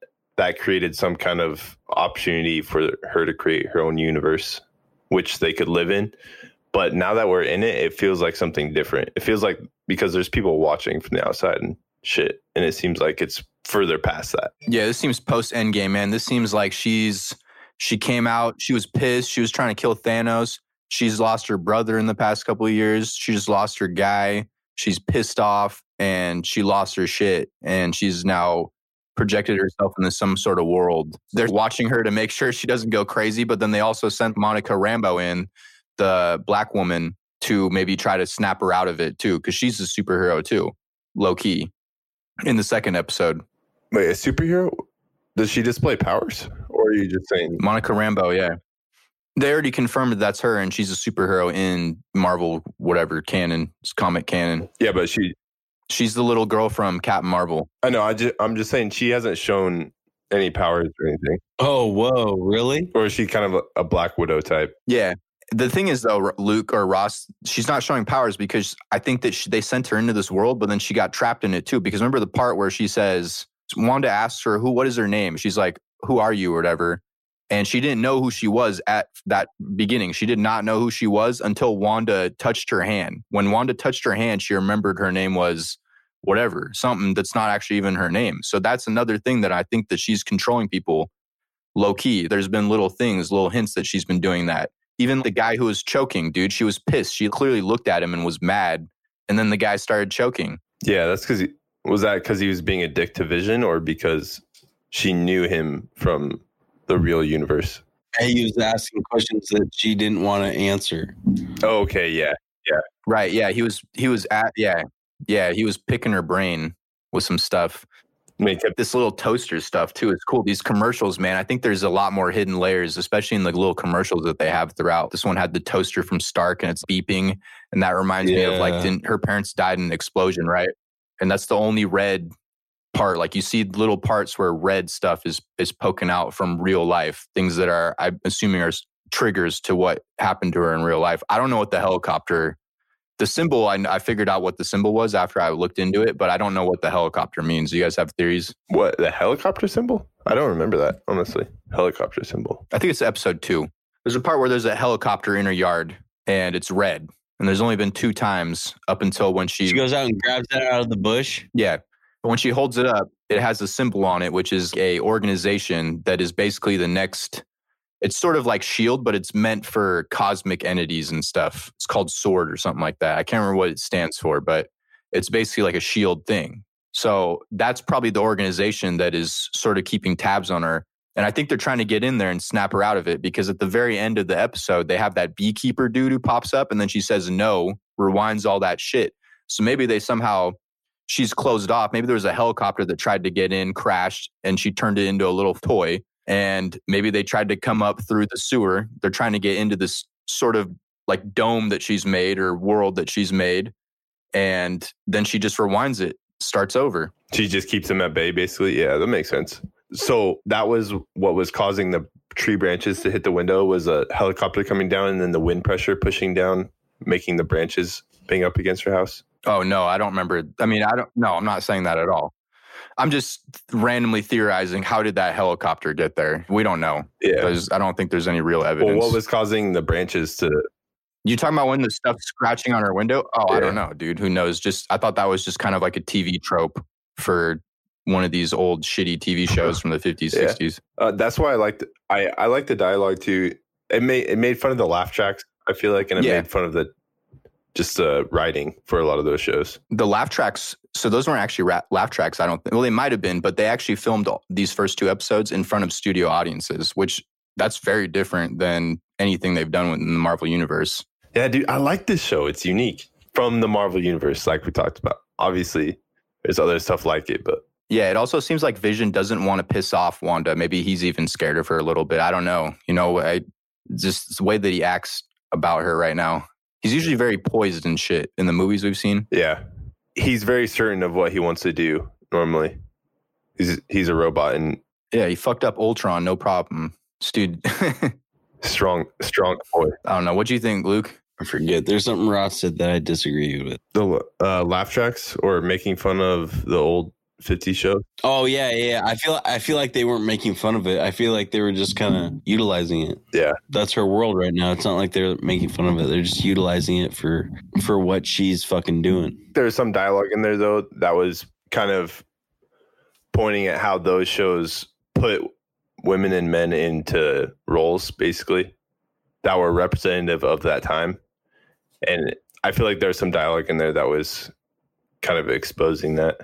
created some kind of opportunity for her to create her own universe, which they could live in. But now that we're in it, it feels like something different. It feels like, because there's people watching from the outside and shit, and it seems like it's further past that. Yeah, this seems post-Endgame, man. This seems like she came out, she was pissed, she was trying to kill Thanos. She's lost her brother in the past couple of years. She just lost her guy. She's pissed off, and she lost her shit, and she's now projected herself into some sort of world. They're watching her to make sure she doesn't go crazy, but then they also sent Monica Rambeau in, the black woman, to maybe try to snap her out of it too, because she's a superhero too, low-key, in the second episode. Wait, a superhero? Does she display powers? Or are you just saying... Monica Rambeau, yeah. They already confirmed that that's her, and she's a superhero in Marvel, whatever, canon, comic canon. Yeah, but she's the little girl from Captain Marvel. I know, I'm just saying she hasn't shown any powers or anything. Oh, whoa, really? Or is she kind of a Black Widow type? Yeah. The thing is, though, Luke or Ross, she's not showing powers because I think that they sent her into this world, but then she got trapped in it, too. Because remember the part where she says... Wanda asks her, what is her name? She's like, who are you or whatever? And she didn't know who she was at that beginning. She did not know who she was until Wanda touched her hand. When Wanda touched her hand, she remembered her name was whatever, something that's not actually even her name. So that's another thing that I think that she's controlling people low-key. There's been little things, little hints that she's been doing that. Even the guy who was choking, dude, she was pissed. She clearly looked at him and was mad. And then the guy started choking. Yeah, that's because... Was that because he was being a dick to Vision, or because she knew him from the real universe? He was asking questions that she didn't want to answer. Oh, okay, yeah. Right, yeah. He was picking her brain with some stuff. This little toaster stuff too. It's cool. These commercials, man. I think there's a lot more hidden layers, especially in the little commercials that they have throughout. This one had the toaster from Stark, and it's beeping, and that reminds me of her parents died in an explosion, right? And that's the only red part. Like, you see little parts where red stuff is poking out from real life. Things that are, I'm assuming, are triggers to what happened to her in real life. I don't know what the helicopter... The symbol, I figured out what the symbol was after I looked into it, but I don't know what the helicopter means. Do you guys have theories? What, the helicopter symbol? I don't remember that, honestly. Helicopter symbol. I think it's episode 2. There's a part where there's a helicopter in her yard, and it's red. And there's only been 2 times up until when she goes out and grabs that out of the bush. Yeah. But when she holds it up, it has a symbol on it, which is a organization that is basically the next... It's sort of like SHIELD, but it's meant for cosmic entities and stuff. It's called SWORD or something like that. I can't remember what it stands for, but it's basically like a SHIELD thing. So that's probably the organization that is sort of keeping tabs on her. And I think they're trying to get in there and snap her out of it, because at the very end of the episode, they have that beekeeper dude who pops up, and then she says no, rewinds all that shit. So maybe they somehow, she's closed off. Maybe there was a helicopter that tried to get in, crashed, and she turned it into a little toy. And maybe they tried to come up through the sewer. They're trying to get into this sort of like dome that she's made, or world that she's made. And then she just rewinds it, starts over. She just keeps them at bay, basically. Yeah, that makes sense. So that was what was causing the tree branches to hit the window, was a helicopter coming down and then the wind pressure pushing down, making the branches bang up against her house. Oh, no, I don't remember. I mean, I'm not saying that at all. I'm just randomly theorizing, how did that helicopter get there? We don't know. Yeah. Because I don't think there's any real evidence. Well, what was causing the branches to... You talking about when the stuff's scratching on her window? Oh, yeah. I don't know, dude. Who knows? I thought that was just kind of like a TV trope for... one of these old shitty TV shows from the 50s, 60s. That's why I liked the dialogue too. It made fun of the laugh tracks. I feel like, and it made fun of the just writing for a lot of those shows. The laugh tracks. So those weren't actually laugh tracks. I don't think. Well, they might have been, but they actually filmed these first two episodes in front of studio audiences, which that's very different than anything they've done within the Marvel Universe. Yeah, dude, I like this show. It's unique from the Marvel Universe, like we talked about. Obviously, there's other stuff like it, but... Yeah, it also seems like Vision doesn't want to piss off Wanda. Maybe he's even scared of her a little bit. I don't know. You know, just the way that he acts about her right now. He's usually very poised and shit in the movies we've seen. Yeah. He's very certain of what he wants to do normally. He's a robot and... Yeah, he fucked up Ultron, no problem. This dude... strong boy. I don't know. What do you think, Luke? I forget. There's something Ross said that I disagree with. The laugh tracks or making fun of the old 50 show. Oh yeah. I feel like they weren't making fun of it. I feel like they were just kind of utilizing it. Yeah, that's her world right now. It's not like they're making fun of it. They're just utilizing it for what she's fucking doing. There's some dialogue in there though that was kind of pointing at how those shows put women and men into roles basically that were representative of that time. And I feel like there's some dialogue in there that was kind of exposing that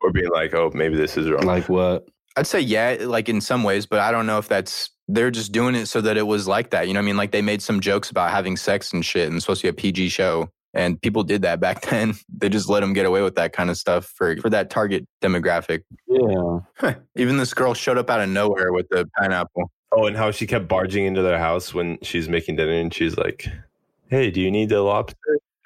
or being like, oh, maybe this is wrong. Like what? I'd say, yeah, like in some ways, but I don't know if that's, they're just doing it so that it was like that. You know what I mean? Like they made some jokes about having sex and shit and it's supposed to be a PG show. And people did that back then. They just let them get away with that kind of stuff for that target demographic. Yeah. Huh. Even this girl showed up out of nowhere with the pineapple. Oh, and how she kept barging into their house when she's making dinner and she's like, hey, do you need the lobster?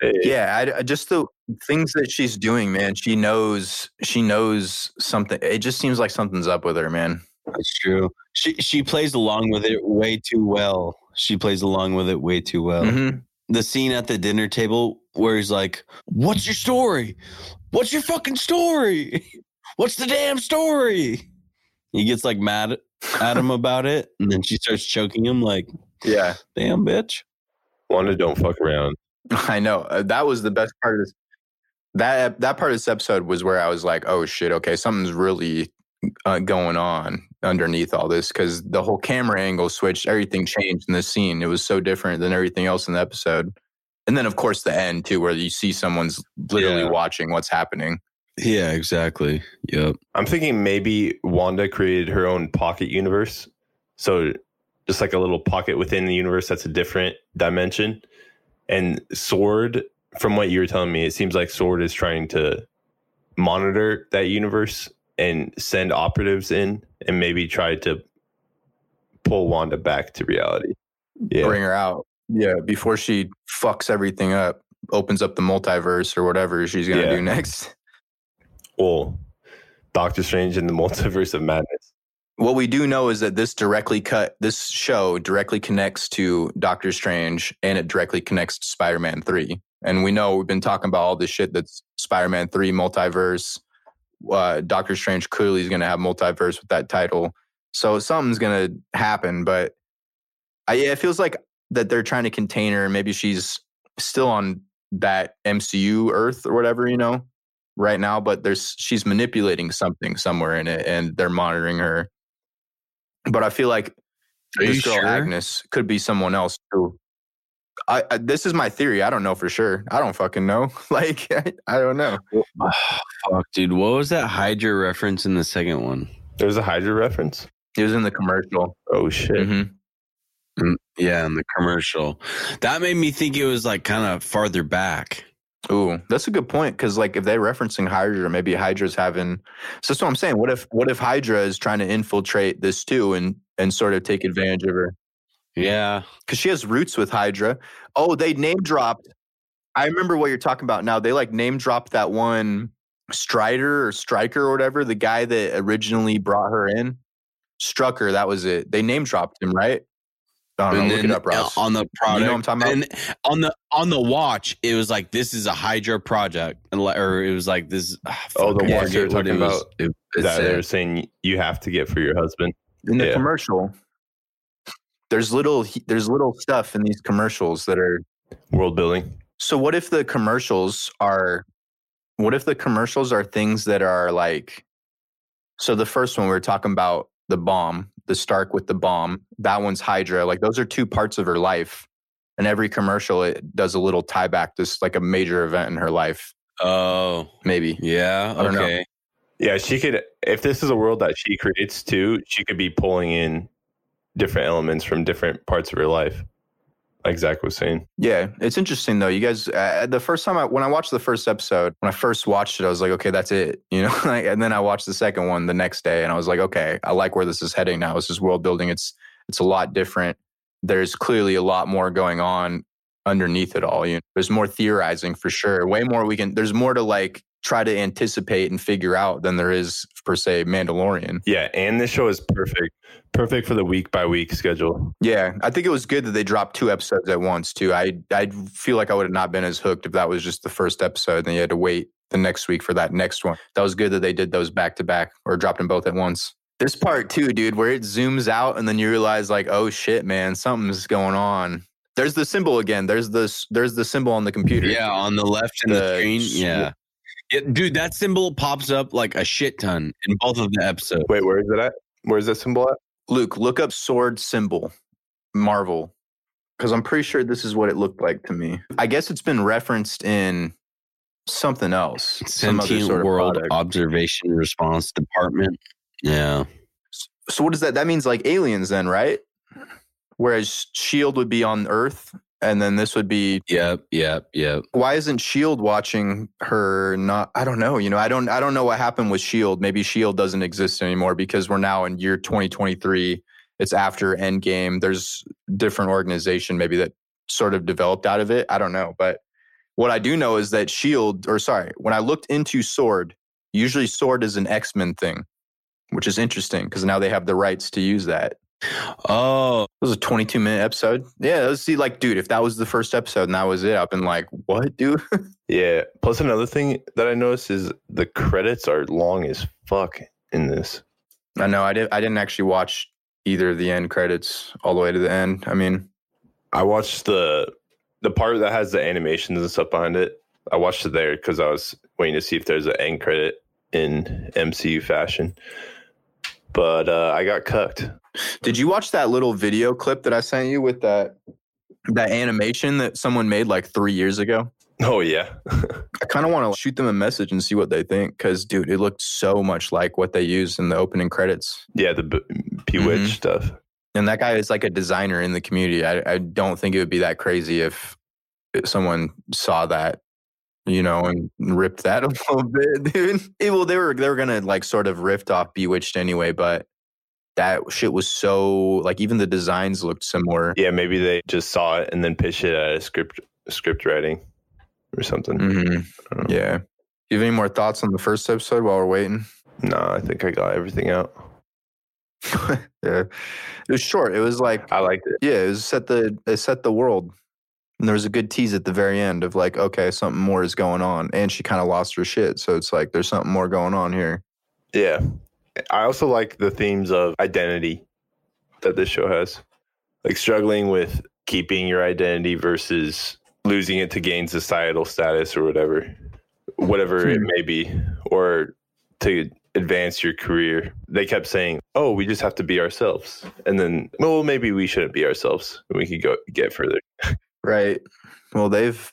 Hey. Yeah, just the things that she's doing, man. She knows something. It just seems like something's up with her, man. That's true. She plays along with it way too well. Mm-hmm. The scene at the dinner table where he's like, what's your story? What's your fucking story? What's the damn story? He gets like mad at him about it. And then she starts choking him like, yeah, damn bitch. Wanda don't fuck around. I know. That was the best part of this. That part of this episode was where I was like, oh shit. Okay. Something's really going on underneath all this because the whole camera angle switched, everything changed in this scene. It was so different than everything else in the episode. And then, of course, the end, too, where you see someone's literally watching what's happening. Yeah, exactly. Yep. I'm thinking maybe Wanda created her own pocket universe. So just like a little pocket within the universe that's a different dimension. And SWORD, from what you were telling me, it seems like SWORD is trying to monitor that universe and send operatives in and maybe try to pull Wanda back to reality. Yeah. Bring her out. Yeah, before she fucks everything up, opens up the multiverse or whatever she's going to do next. Well, Doctor Strange and the Multiverse of Madness. What we do know is that this show directly connects to Doctor Strange and it directly connects to Spider-Man 3. And we know we've been talking about all this shit that's Spider-Man 3, multiverse. Doctor Strange clearly is going to have multiverse with that title. So something's going to happen, but it feels like that they're trying to contain her. Maybe she's still on that MCU Earth or whatever, you know, right now, but she's manipulating something somewhere in it and they're monitoring her. But I feel like this girl, sure? Agnes, could be someone else too. This is my theory. I don't know for sure. I don't fucking know. Like, I don't know. Oh, fuck, dude. What was that Hydra reference in the second one? There's a Hydra reference? It was in the commercial. Oh, shit. Mm-hmm. Yeah, in the commercial. That made me think it was, like, kind of farther back. Ooh, that's a good point. Because, like, if they're referencing Hydra, maybe Hydra's having... So that's what I'm saying. What if Hydra is trying to infiltrate this, too, and sort of take advantage of her? Yeah, because she has roots with Hydra. Oh, they name dropped. I remember what you're talking about now. They like name dropped that one Striker or whatever, the guy that originally brought her in. Strucker, that was it. They name dropped him, right? I don't know. Look it up, Ross. On the product, you know what I'm talking about? And on the watch, it was like, this is a Hydra project, or it was like this. The watch you're talking about that they're saying you have to get for your husband in the commercial. There's little stuff in these commercials that are world building. So what if the commercials are things that are like, so the first one we were talking about the bomb, the Stark with the bomb, that one's Hydra. Like those are two parts of her life And every commercial, it does a little tie back to like a major event in her life. Oh. Maybe. Yeah. I don't know. Yeah, she could, if this is a world that she creates too, she could be pulling in different elements from different parts of her life, like Zach was saying. Yeah, it's interesting though. You guys, the first time when I watched the first episode, when I first watched it, I was like, okay, that's it, you know? And then I watched the second one the next day and I was like, okay, I like where this is heading now. This is world building. It's a lot different. There's clearly a lot more going on underneath it all. You know? There's more theorizing for sure. Way more there's more to like try to anticipate and figure out than there is per se Mandalorian. Yeah, and this show is perfect for the week by week schedule. Yeah, I think it was good that they dropped two episodes at once too. I feel like I would have not been as hooked if that was just the first episode and then you had to wait the next week for that next one. That was good that they did those back to back or dropped them both at once. This part too, dude, where it zooms out and then you realize like, oh shit, man, something's going on. There's the symbol again. There's the symbol on the computer. Yeah, on the left in the screen. Yeah. Dude, that symbol pops up like a shit ton in both of the episodes. Wait, where is it at? Where is that symbol at? Luke, look up sword symbol, Marvel, because I'm pretty sure this is what it looked like to me. I guess it's been referenced in something else. Sentient World Observation Response Department. Yeah. So what is that? That means like aliens then, right? Whereas SHIELD would be on Earth. And then this would be... Yep. Why isn't SHIELD watching her not... I don't know. You know, I don't know what happened with SHIELD. Maybe SHIELD doesn't exist anymore because we're now in year 2023. It's after Endgame. There's different organization maybe that sort of developed out of it. I don't know. But what I do know is that when I looked into SWORD, usually SWORD is an X-Men thing, which is interesting because now they have the rights to use that. Oh, it was a 22-minute episode. Yeah, let's see. Like, dude, if that was the first episode and that was it, I've been like, what, dude? Yeah. Plus, another thing that I noticed is the credits are long as fuck in this. I know. I didn't actually watch either of the end credits all the way to the end. I mean, I watched the part that has the animations and stuff behind it. I watched it there because I was waiting to see if there's an end credit in MCU fashion. But I got cucked. Did you watch that little video clip that I sent you with that animation that someone made like 3 years ago? Oh, yeah. I kind of want to shoot them a message and see what they think because, dude, it looked so much like what they used in the opening credits. Yeah, the Bewitched stuff. And that guy is like a designer in the community. I don't think it would be that crazy if someone saw that, you know, and ripped that a little bit, dude. Well, they were going to like sort of riff off Bewitched anyway, but that shit was so like even the designs looked similar. Yeah, maybe they just saw it and then pitched it at a script writing or something. Mm-hmm. Yeah. Do you have any more thoughts on the first episode while we're waiting? No, I think I got everything out. Yeah, it was short. It was like I liked it. Yeah, it set the world. And there was a good tease at the very end of like, okay, something more is going on. And she kind of lost her shit. So it's like, there's something more going on here. Yeah. I also like the themes of identity that this show has. Like struggling with keeping your identity versus losing it to gain societal status or whatever it may be, or to advance your career. They kept saying, oh, we just have to be ourselves. And then, well, maybe we shouldn't be ourselves. We could go get further. Right. Well, they've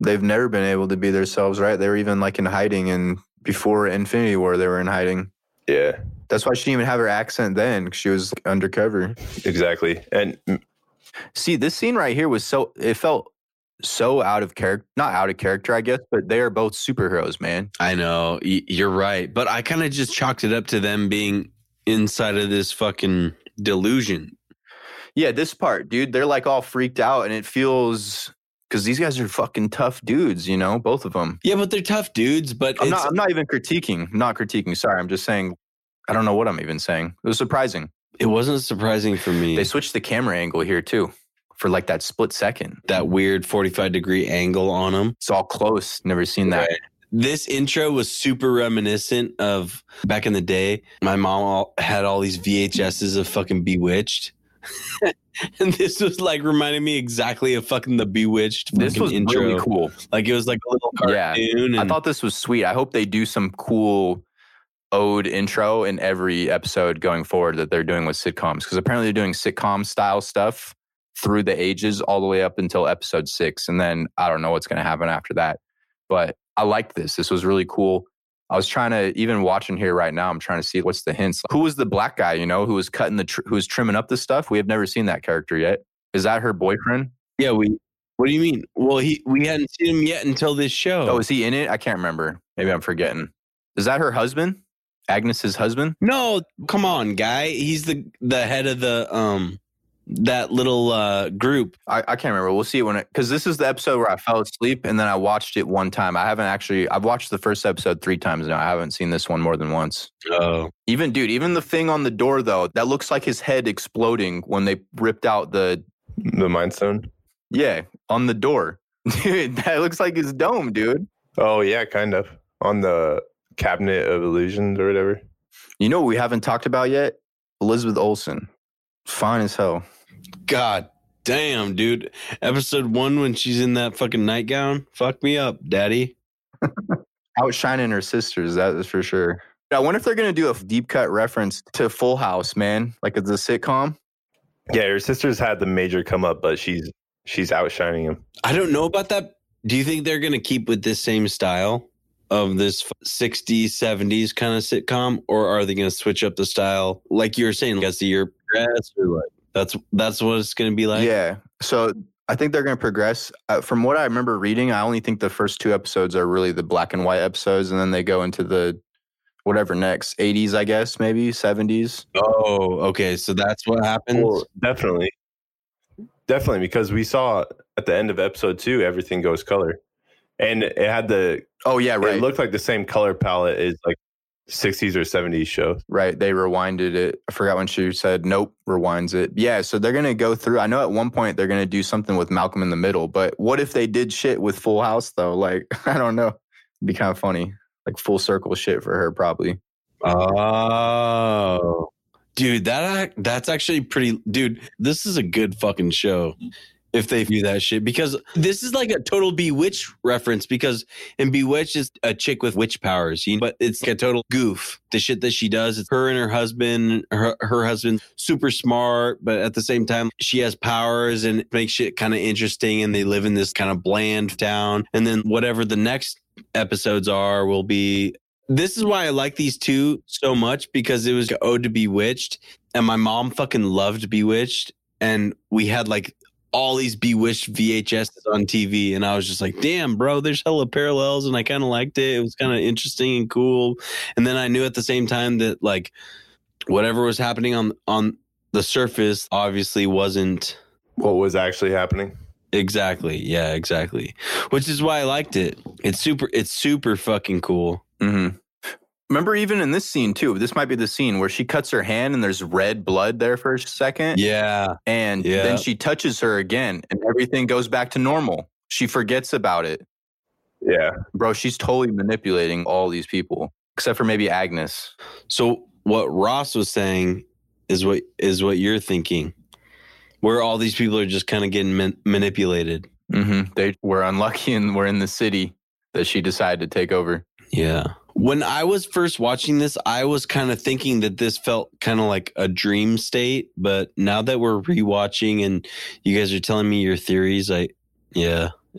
never been able to be themselves, right? They were even like in hiding, and before Infinity War, they were in hiding. Yeah. That's why she didn't even have her accent then, because she was undercover. Exactly. And see, this scene right here it felt so out of character, not out of character, I guess, but they are both superheroes, man. I know. You're right. But I kind of just chalked it up to them being inside of this fucking delusion. Yeah, this part, dude, they're like all freaked out, and it feels because these guys are fucking tough dudes, you know, both of them. Yeah, but they're tough dudes. But I'm not critiquing. Sorry, I'm just saying. I don't know what I'm even saying. It was surprising. It wasn't surprising for me. They switched the camera angle here too, for like that split second, that weird 45-degree angle on them. It's all close. Never seen that. Right. This intro was super reminiscent of back in the day. My mom had all these VHSs of fucking Bewitched. And this was like reminding me exactly of fucking the Bewitched. This was intro. Really cool. Like it was like a little cartoon. Yeah. I thought this was sweet. I hope they do some cool ode intro in every episode going forward that they're doing with sitcoms, because apparently they're doing sitcom style stuff through the ages all the way up until episode 6. And then I don't know what's going to happen after that. But I liked this. This was really cool. I was trying to, even watching here right now, I'm trying to see what's the hints. Who was the black guy, you know, who was trimming up the stuff? We have never seen that character yet. Is that her boyfriend? Yeah, what do you mean? Well, we hadn't seen him yet until this show. Oh, is he in it? I can't remember. Maybe I'm forgetting. Is that her husband? Agnes's husband? No, come on, guy. He's the head of the that little group. I can't remember. We'll see it because this is the episode where I fell asleep and then I watched it one time. I've watched the first episode 3 times now. I haven't seen this one more than once. Oh. Even the thing on the door though, that looks like his head exploding when they ripped out the Mind Stone? Yeah, on the door. Dude, that looks like his dome, dude. Oh yeah, kind of. On the Cabinet of Illusions or whatever. You know what we haven't talked about yet? Elizabeth Olsen. Fine as hell. God damn, dude. Episode 1 when she's in that fucking nightgown. Fuck me up, daddy. Outshining her sisters, that is for sure. I wonder if they're going to do a deep cut reference to Full House, man. Like it's a sitcom. Yeah, her sister's had the major come up, but she's outshining him. I don't know about that. Do you think they're going to keep with this same style of this 60s, 70s kind of sitcom? Or are they going to switch up the style? Like you were saying, as the year progresses, that's what it's going to be like? Yeah. So I think they're going to progress. From what I remember reading, I only think the first 2 episodes are really the black and white episodes. And then they go into the whatever next, 80s, I guess, maybe 70s. Oh, okay. So that's what happens? Well, definitely. Because we saw at the end of episode 2, everything goes color. And it had oh yeah, right. It looked like the same color palette as like 60s or 70s shows. Right. They rewinded it. I forgot when she said, nope, rewinds it. Yeah. So they're going to go through. I know at one point they're going to do something with Malcolm in the Middle, but what if they did shit with Full House though? Like, I don't know. It'd be kind of funny. Like full circle shit for her probably. Oh, dude, that's actually pretty, dude, this is a good fucking show. If they do that shit, because this is like a total Bewitched reference, because in Bewitched is a chick with witch powers, but it's like a total goof. The shit that she does, it's her and her husband, her husband's super smart, but at the same time, she has powers and makes shit kind of interesting. And they live in this kind of bland town. And then whatever the next episodes are will be. This is why I like these 2 so much, because it was an ode to Bewitched. And my mom fucking loved Bewitched. And we had like all these Bewitched VHSs on TV. And I was just like, damn, bro, there's hella parallels. And I kind of liked it. It was kind of interesting and cool. And then I knew at the same time that like whatever was happening on the surface obviously wasn't what was actually happening. Exactly. Yeah, exactly. Which is why I liked it. It's super fucking cool. Mm-hmm. Remember even in this scene too, this might be the scene where she cuts her hand and there's red blood there for a second. Yeah. And then she touches her again and everything goes back to normal. She forgets about it. Yeah. Bro, she's totally manipulating all these people except for maybe Agnes. So what Ross was saying is what you're thinking, where all these people are just kind of getting manipulated. Mm-hmm. They were unlucky and were in the city that she decided to take over. Yeah. When I was first watching this, I was kind of thinking that this felt kind of like a dream state. But now that we're rewatching and you guys are telling me your theories, it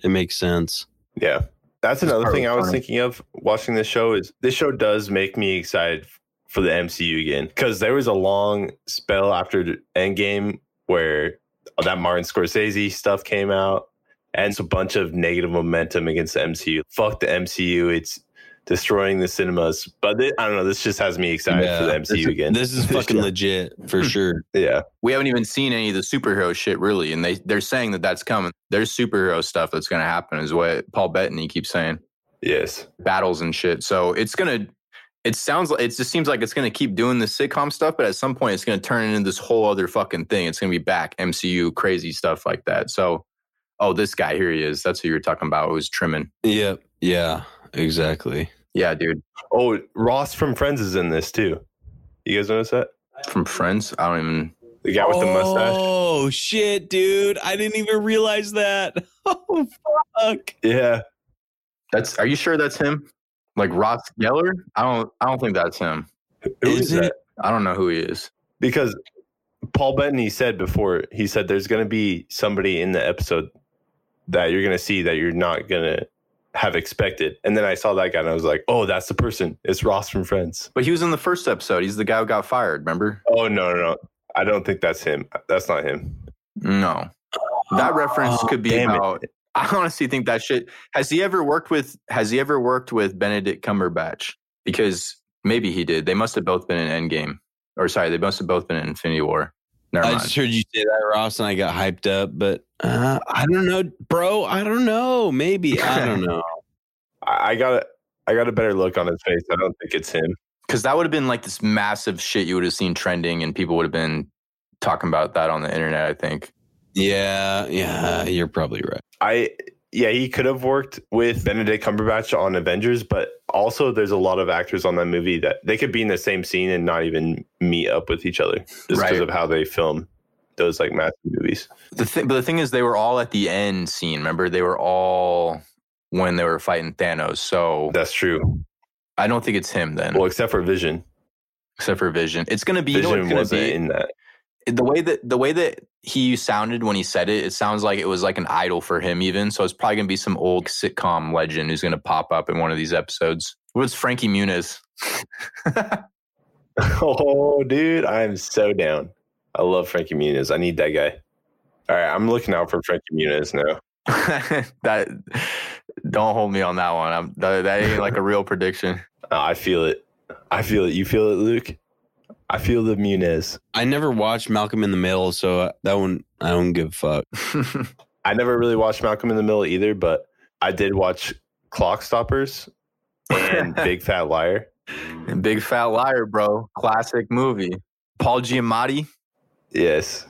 makes sense. Yeah. That's another thing I was thinking of watching this show is this show does make me excited for the MCU again. Because there was a long spell after Endgame where all that Martin Scorsese stuff came out. And it's a bunch of negative momentum against the MCU. Fuck the MCU. It's destroying the cinemas. But I don't know. This just has me excited for the MCU again. This is fucking legit for sure. Yeah. We haven't even seen any of the superhero shit really. And they're saying that that's coming. There's superhero stuff that's going to happen is what Paul Bettany keeps saying. Yes. Battles and shit. So it's going to, it just seems like it's going to keep doing the sitcom stuff. But at some point it's going to turn into this whole other fucking thing. It's going to be back MCU crazy stuff like that. So, oh, this guy, here he is. That's who you were talking about. It was trimming. Yep. Yeah. Exactly. Yeah, dude. Oh, Ross from Friends is in this too. You guys notice that? From Friends? I don't even... The guy with the mustache. Oh, shit, dude. I didn't even realize that. Oh, fuck. Yeah. Are you sure that's him? Like Ross Geller? I don't think that's him. Who is it? I don't know who he is. Because Paul Bettany said before, he said there's going to be somebody in the episode that you're going to see that you're not going to have expected. And then I saw that guy and I was like, oh, that's the person. It's Ross from Friends. But he was in the first episode. He's the guy who got fired, remember? Oh, no. I don't think that's him. That's not him. No. That reference could be about... I honestly think that shit... Has he ever worked with Benedict Cumberbatch? Because maybe he did. They must have both been in Endgame. Or sorry, they must have both been in Infinity War. Never mind. I just heard you say that, Ross, and I got hyped up. But I don't know, bro. I don't know. Maybe. I don't know. I got a better look on his face. I don't think it's him. Because that would have been like this massive shit you would have seen trending and people would have been talking about that on the internet, I think. Yeah, you're probably right. He could have worked with Benedict Cumberbatch on Avengers, but also there's a lot of actors on that movie that they could be in the same scene and not even meet up with each other just because of how they film those like massive movies. But the thing is, they were all at the end scene. Remember, they were all when they were fighting Thanos. So that's true. I don't think it's him then. Well, except for Vision. It's gonna be. Vision wasn't in that. The way that he sounded when he said it, it sounds like it was like an idol for him even. So it's probably going to be some old sitcom legend who's going to pop up in one of these episodes. What's Frankie Muniz? Oh, dude, I'm so down. I love Frankie Muniz. I need that guy. All right, I'm looking out for Frankie Muniz now. Don't hold me on that one. That ain't like a real prediction. Oh, I feel it. You feel it, Luke? I feel the Muniz. I never watched Malcolm in the Middle, so that one, I don't give a fuck. I never really watched Malcolm in the Middle either, but I did watch Clock Stoppers and Big Fat Liar. And Big Fat Liar, bro. Classic movie. Paul Giamatti? Yes.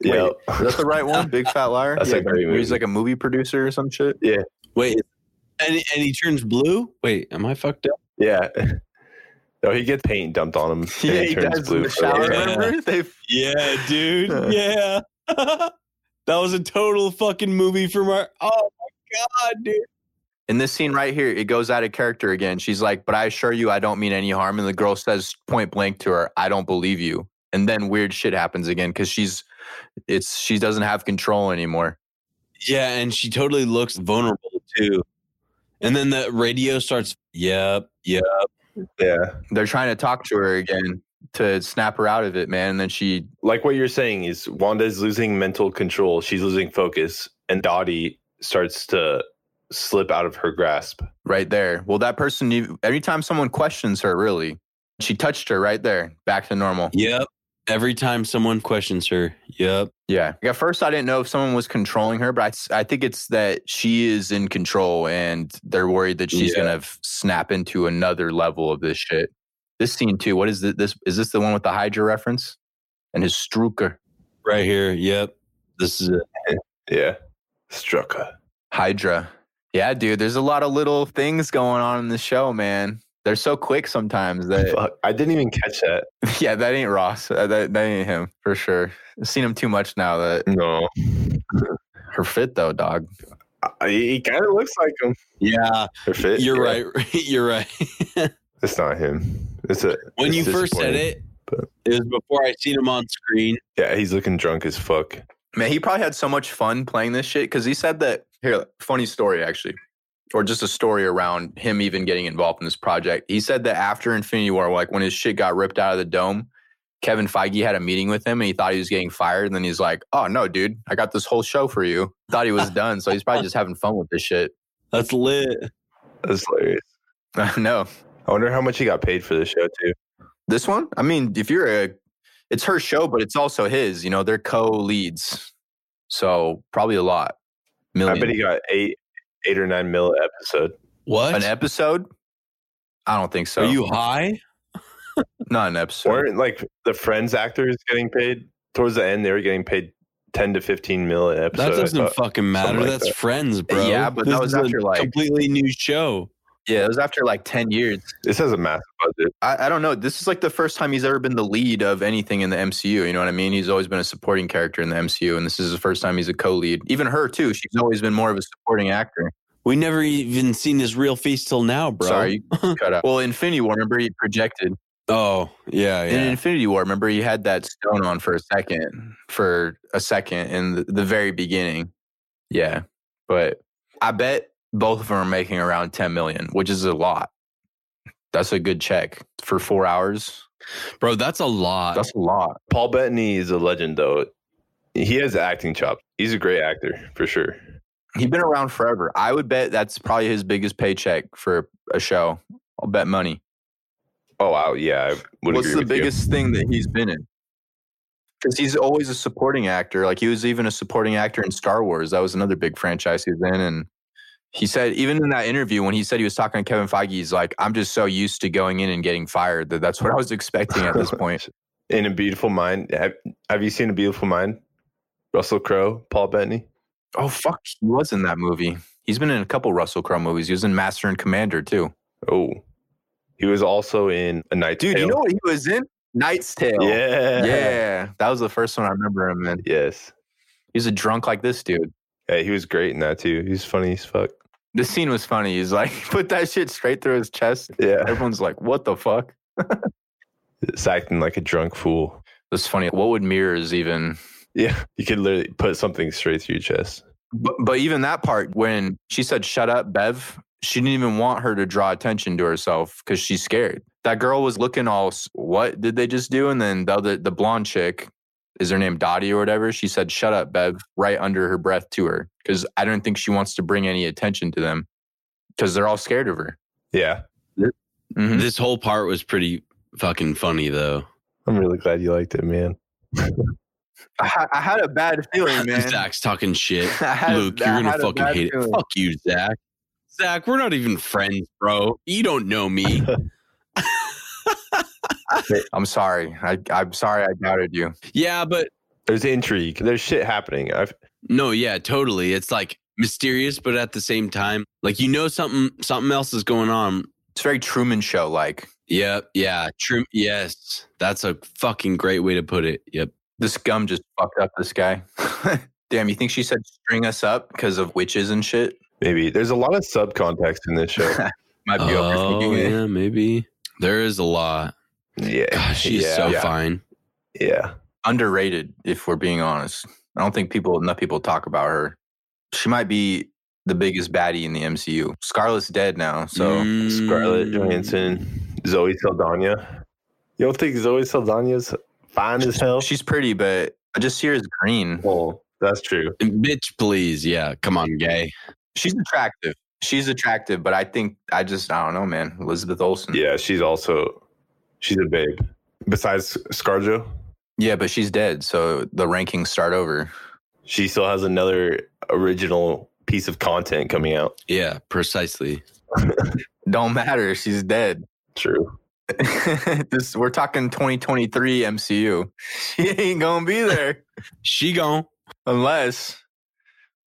Yeah. Is that the right one? Big Fat Liar? That's a great movie. He's like a movie producer or some shit? Yeah. Wait, and he turns blue? Wait, am I fucked up? Yeah. No, he gets paint dumped on him. Yeah, he turns blue. Dude. Yeah. That was a total fucking movie from our... Oh, my God, dude. In this scene right here, it goes out of character again. She's like, but I assure you I don't mean any harm. And the girl says point blank to her, I don't believe you. And then weird shit happens again because she doesn't have control anymore. Yeah, and she totally looks vulnerable, too. And then the radio starts, yep. Yeah, they're trying to talk to her again to snap her out of it, man. And then she, like what you're saying, is Wanda's losing mental control. She's losing focus, and Dottie starts to slip out of her grasp. Right there. Well, that person, every time someone questions her, really, she touched her right there. Back to normal. Yep. Every time someone questions her. Yep. Yeah. At first, I didn't know if someone was controlling her, but I think it's that she is in control and they're worried that she's going to snap into another level of this shit. This scene, too. What is this? Is this the one with the Hydra reference? And his Strucker. Right here. Yep. This is it. Yeah. Strucker. Hydra. Yeah, dude. There's a lot of little things going on in the show, man. They're so quick sometimes that... Fuck, I didn't even catch that. Yeah, that ain't Ross. That ain't him, for sure. I've seen him too much now. No. Her fit, though, dog. He kind of looks like him. Yeah. Her fit. You're right. It's not him. When you first said it, but it was before I seen him on screen. Yeah, he's looking drunk as fuck. Man, he probably had so much fun playing this shit, because he said that... Here, funny story, actually. Or just a story around him even getting involved in this project. He said that after Infinity War, like when his shit got ripped out of the dome, Kevin Feige had a meeting with him and he thought he was getting fired. And then he's like, oh, no, dude, I got this whole show for you. Thought he was done. So he's probably just having fun with this shit. That's lit. That's hilarious. I know. I wonder how much he got paid for this show, too. This one? I mean, it's her show, but it's also his. You know, they're co-leads. So probably a lot. Million. I bet he got eight or nine mil episode. What? An episode? I don't think so. Are you high? Not an episode. Weren't like the Friends actors getting paid towards the end? They were getting paid 10 to 15 mil an episode. That doesn't fucking matter. That's that. Friends, bro. Yeah, but that was after like a completely new show. Yeah, it was after like 10 years. This has a massive budget. I don't know. This is like the first time he's ever been the lead of anything in the MCU. You know what I mean? He's always been a supporting character in the MCU, and this is the first time he's a co-lead. Even her, too. She's always been more of a supporting actor. We never even seen his real face till now, bro. Sorry, you cut out. Well, Infinity War, remember he projected. Oh, yeah, yeah. In Infinity War, remember you had that stone on for a second in the very beginning. Yeah. But I bet both of them are making around 10 million, which is a lot. That's a good check for 4 hours. Bro, that's a lot. That's a lot. Paul Bettany is a legend, though. He has acting chops. He's a great actor, for sure. He's been around forever. I would bet that's probably his biggest paycheck for a show. I'll bet money. Oh, wow. Yeah, I would agree with you. What's the biggest thing that he's been in? Because he's always a supporting actor. Like, he was even a supporting actor in Star Wars. That was another big franchise he was in. And he said, even in that interview, when he said he was talking to Kevin Feige, he's like, I'm just so used to going in and getting fired that that's what I was expecting at this point. In A Beautiful Mind. Have you seen A Beautiful Mind? Russell Crowe, Paul Bettany. Oh, fuck. He was in that movie. He's been in a couple Russell Crowe movies. He was in Master and Commander, too. Oh. He was also in A Knight's Tale. Dude, you know what he was in? Knight's Tale. Yeah. Yeah. That was the first one I remember him in. Yes. He's a drunk like this dude. Yeah, he was great in that too. He's funny as fuck. The scene was funny. He's like, put that shit straight through his chest. Yeah. Everyone's like, what the fuck? It's acting like a drunk fool. That's funny. What would mirrors even... Yeah. You could literally put something straight through your chest. But even that part, when she said, shut up, Bev... She didn't even want her to draw attention to herself because she's scared. That girl was looking all, what did they just do? And then the blonde chick, is her name Dottie or whatever? She said, shut up, Bev, right under her breath to her. Because I don't think she wants to bring any attention to them because they're all scared of her. Yeah. Mm-hmm. This whole part was pretty fucking funny, though. I'm really glad you liked it, man. I had a bad feeling, man. Zach's talking shit. Luke, you're going to fucking hate it. Fuck you, Zach. Zach, we're not even friends, bro. You don't know me. I'm sorry. I'm sorry I doubted you. Yeah, but... There's intrigue. There's shit happening. No, yeah, totally. It's like mysterious, but at the same time, like, you know something else is going on. It's very Truman Show-like. Yep, yeah. Yes. That's a fucking great way to put it. Yep. This scum just fucked up this guy. Damn, you think she said string us up because of witches and shit? Maybe. There's a lot of subcontext in this show. Might be overthinking it. Yeah, maybe. There is a lot. Yeah. God, she's so fine. Yeah. Underrated, if we're being honest. I don't think enough people talk about her. She might be the biggest baddie in the MCU. Scarlett's dead now, so... Scarlett Johansson, Zoe Saldana. You don't think Zoe Saldana's fine as hell? She's pretty, but I just see her as green. Oh, that's true. And bitch, please. Yeah, come on, gay. She's attractive, but I think I don't know, man. Elizabeth Olsen. Yeah, she's a babe. Besides ScarJo. Yeah, but she's dead, so the rankings start over. She still has another original piece of content coming out. Yeah, precisely. Don't matter. She's dead. True. We're talking 2023 MCU. She ain't gonna be there. She gone. Unless...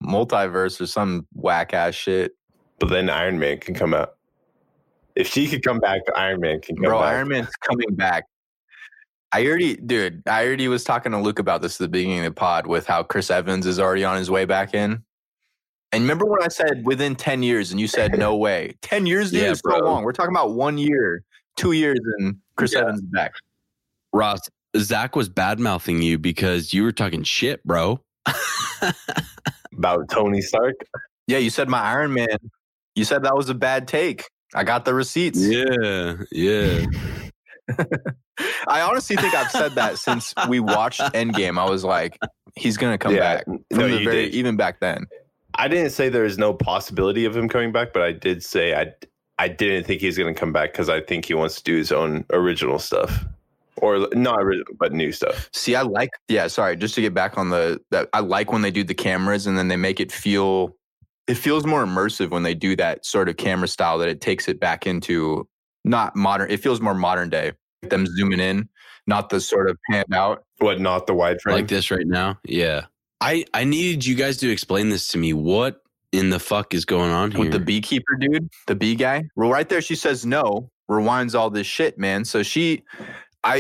multiverse or some whack ass shit. But then Iron Man can come out. If she could come back, Iron Man can come back. Bro, Iron Man's coming back. I already was talking to Luke about this at the beginning of the pod with how Chris Evans is already on his way back in. And remember when I said within 10 years and you said no way. 10 years is so long. We're talking about 1 year, 2 years, and Chris Evans is back. Ross, Zach was bad-mouthing you because you were talking shit, bro. About Tony Stark. Yeah, you said my Iron Man. You said that was a bad take. I got the receipts. Yeah. I honestly think I've said that since we watched Endgame. I was like, he's going to come back. Even back then. I didn't say there is no possibility of him coming back, but I did say I didn't think he's going to come back because I think he wants to do his own original stuff. Or not original, but new stuff. See, just to get back on I like when they do the cameras and then they make it feels more immersive when they do that sort of camera style that it takes it back into not modern. It feels more modern day. Them zooming in, not the sort of pan out. What, not the wide frame? Like this right now? Yeah. I needed you guys to explain this to me. What in the fuck is going on here? With the beekeeper dude, the bee guy. Well, right there she says no, rewinds all this shit, man. So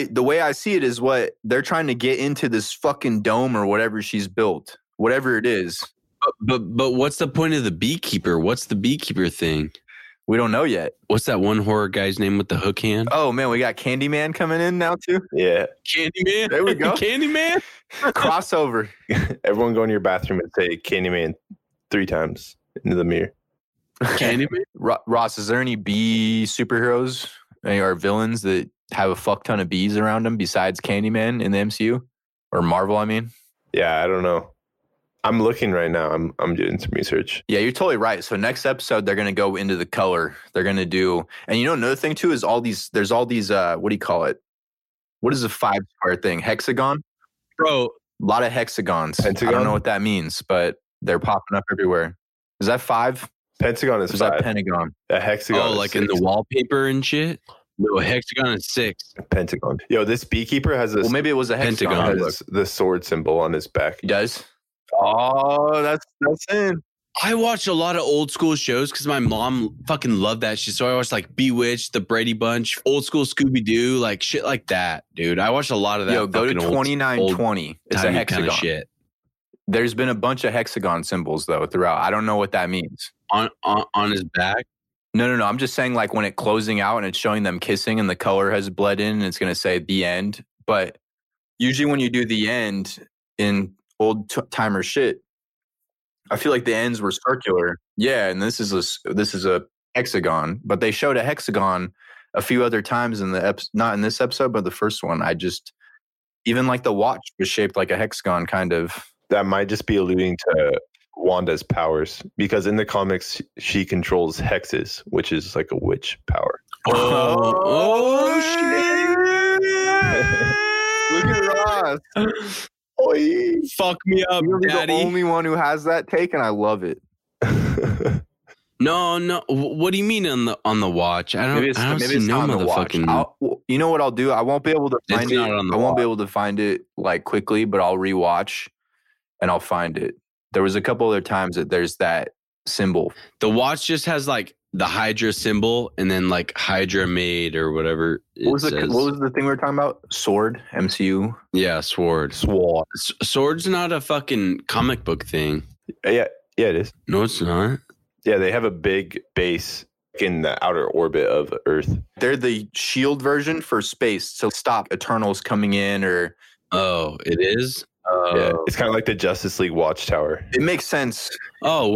the way I see it is what they're trying to get into this fucking dome or whatever she's built, whatever it is. But what's the point of the beekeeper? What's the beekeeper thing? We don't know yet. What's that one horror guy's name with the hook hand? Oh, man, we got Candyman coming in now, too. Yeah. Candyman. There we go. Candyman. Crossover. Everyone go into your bathroom and say Candyman 3 times into the mirror. Candyman? Ross, is there any bee superheroes or villains that have a fuck ton of bees around them besides Candyman in the MCU? Or Marvel, I mean? Yeah, I don't know. I'm looking right now. I'm doing some research. Yeah, you're totally right. So next episode, they're going to go into the color. They're going to do... And you know, another thing, too, is all these... There's all these... what do you call it? What is a 5-square thing? Hexagon? Bro, a lot of hexagons. Pentagon? I don't know what that means, but they're popping up everywhere. Is that 5? Pentagon is 5. Is that Pentagon? A hexagon. Oh, like 6. In the wallpaper and shit? No, a hexagon is 6. A pentagon. Yo, this beekeeper has a... Well, maybe it was a hexagon. Pentagon has the sword symbol on his back. He does? Oh, that's it. I watch a lot of old school shows because my mom fucking loved that shit. So I watched like Bewitched, The Brady Bunch, old school Scooby-Doo, like shit like that, dude. I watched a lot of that. Yo, go to 2920. It's a hexagon. Kind of shit. There's been a bunch of hexagon symbols though throughout. I don't know what that means. On his back? No. I'm just saying like when it's closing out and it's showing them kissing and the color has bled in and it's going to say the end. But usually when you do the end in... old timer shit, I feel like the ends were circular. Yeah, and this is a hexagon, but they showed a hexagon a few other times in the not in this episode, but the first one. I just even like the watch was shaped like a hexagon, kind of. That might just be alluding to Wanda's powers, because in the comics she controls hexes, which is like a witch power. Oh shit! Look at Ross. Oy. Fuck me up, you're daddy. The only one who has that take, and I love it. No. What do you mean on the watch? I don't. Maybe it's not on the watch. You know what I'll do? I won't be able to find it. I won't be able to find it like quickly, but I'll rewatch and I'll find it. There was a couple other times that there's that symbol. The watch just has like the Hydra symbol, and then like Hydra made or whatever. What was the thing we were talking about? SWORD, MCU. Yeah, SWORD. SWORD's not a fucking comic book thing. Yeah, it is. No, it's not. Yeah, they have a big base in the outer orbit of Earth. They're the SHIELD version for space. So stop Eternals coming in, or oh, it is. Yeah, it's kind of like the Justice League Watchtower. It makes sense. Oh,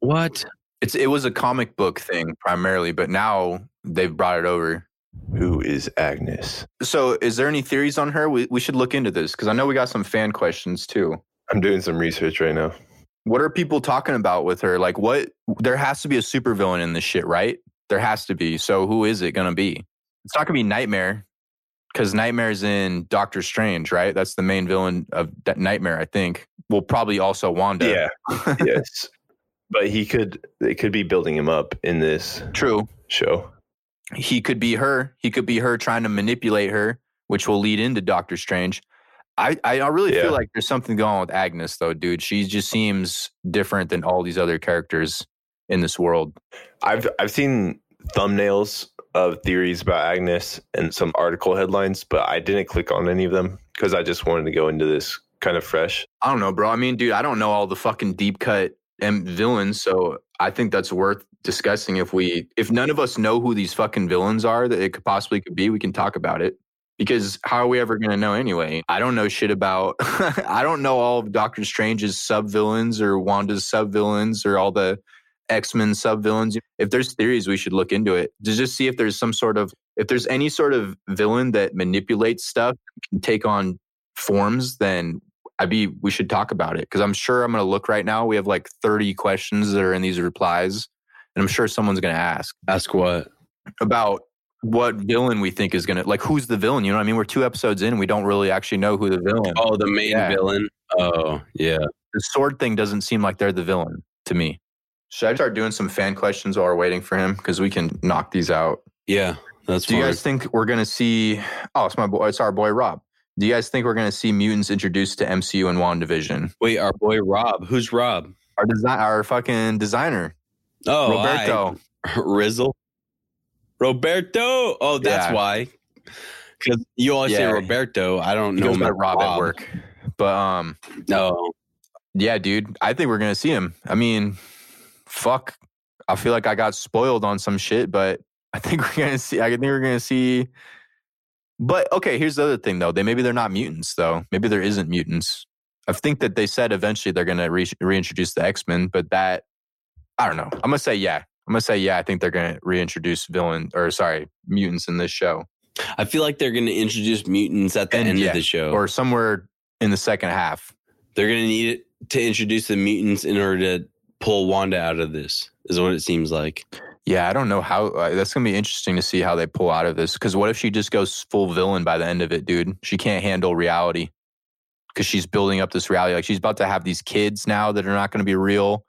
what? It was a comic book thing primarily, but now they've brought it over. Who is Agnes? So is there any theories on her? We should look into this because I know we got some fan questions too. I'm doing some research right now. What are people talking about with her? Like what? There has to be a supervillain in this shit, right? There has to be. So who is it going to be? It's not going to be Nightmare because Nightmare's in Doctor Strange, right? That's the main villain of Nightmare, I think. Well, probably also Wanda. Yeah. Yes. But they could be building him up in this show. He could be her. He could be her trying to manipulate her, which will lead into Doctor Strange. I really feel like there's something going on with Agnes, though, dude. She just seems different than all these other characters in this world. I've seen thumbnails of theories about Agnes and some article headlines, but I didn't click on any of them because I just wanted to go into this kind of fresh. I don't know, bro. I mean, dude, I don't know all the fucking deep cut and villains, so I think that's worth discussing. If none of us know who these fucking villains are that it could possibly could be, we can talk about it, because how are we ever going to know anyway? I don't know shit about I don't know all of Doctor Strange's sub-villains or Wanda's sub-villains or all the X-Men sub-villains. If there's theories, we should look into it to just see if there's any sort of villain that manipulates stuff, can take on forms, then we should talk about it, because I'm sure I'm going to look right now. We have like 30 questions that are in these replies, and I'm sure someone's going to ask. Ask what? About what villain we think is going to, like, who's the villain? You know what I mean? We're 2 episodes in. We don't really actually know who the villain is. Oh, the main villain. Oh, yeah. The sword thing doesn't seem like they're the villain to me. Should I start doing some fan questions while we're waiting for him? Because we can knock these out. Yeah, that's fine. Do you guys think we're going to see, it's our boy Rob. Do you guys think we're going to see mutants introduced to MCU and WandaVision? Wait, our boy Rob. Who's Rob? Our fucking designer. Oh, Roberto. Rizzle. Roberto. Oh, that's why. Because you always say Roberto. I don't know about Rob at work. But, no. Yeah, dude. I think we're going to see him. I mean, fuck. I feel like I got spoiled on some shit, but I think we're gonna see. I think we're gonna see. But okay, here's the other thing though. Maybe they're not mutants though. Maybe there isn't mutants. I think that they said eventually they're gonna reintroduce the X-Men, but that I don't know. I'm gonna say yeah. I think they're gonna reintroduce mutants in this show. I feel like they're gonna introduce mutants at the end of the show, or somewhere in the second half. They're gonna need it to introduce the mutants in order to pull Wanda out of this. Is what it seems like. Yeah, I don't know how. That's going to be interesting to see how they pull out of this. Because what if she just goes full villain by the end of it, dude? She can't handle reality. Because she's building up this reality. Like, she's about to have these kids now that are not going to be real.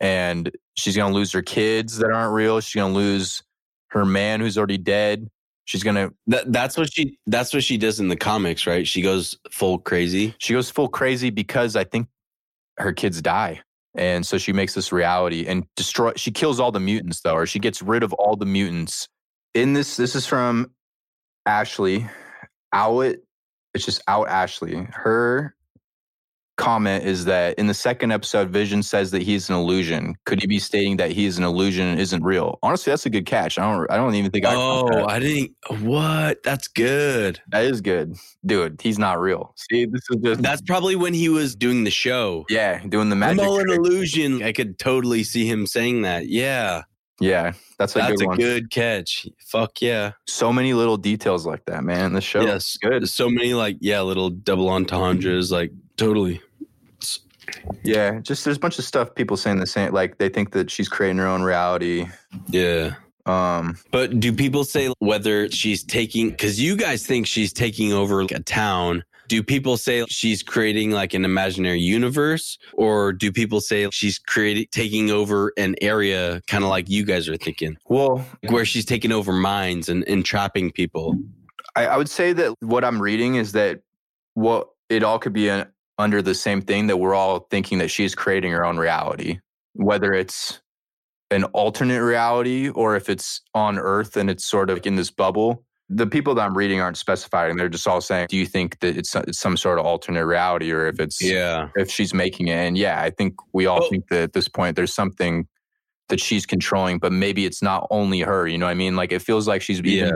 And she's going to lose her kids that aren't real. She's going to lose her man who's already dead. She's going to... That's what she does in the comics, right? She goes full crazy. She goes full crazy because I think her kids die. And so she makes this reality and she kills all the mutants though, or she gets rid of all the mutants. In this is from Ashley. It's just out Ashley. Her comment is that in the second episode, Vision says that he's an illusion. Could he be stating that he is an illusion and isn't real? Honestly, that's a good catch. I don't even think I caught that. What? That's good. That is good. Dude, he's not real. See, that's probably when he was doing the show. Yeah, doing the magic. I'm all an illusion. I could totally see him saying that. Yeah. Yeah, that's a good one. That's a good catch. Fuck yeah. So many little details like that, man. The show is good. So many little double entendres, totally. Yeah, just there's a bunch of stuff people saying the same, they think that she's creating her own reality. Yeah. But do people say whether she's taking, because you guys think she's taking over a town, do people say she's creating an imaginary universe, or do people say she's taking over an area, kind of like you guys are thinking? Well, where she's taking over minds and entrapping people. I would say that what I'm reading is that it all could be under the same thing, that we're all thinking that she's creating her own reality, whether it's an alternate reality or if it's on Earth and it's sort of in this bubble. The people that I'm reading aren't specifying. They're just all saying, do you think that it's some sort of alternate reality, or if it's if she's making it? And I think we all think that at this point there's something that she's controlling, but maybe it's not only her. You know what I mean? It feels like she's being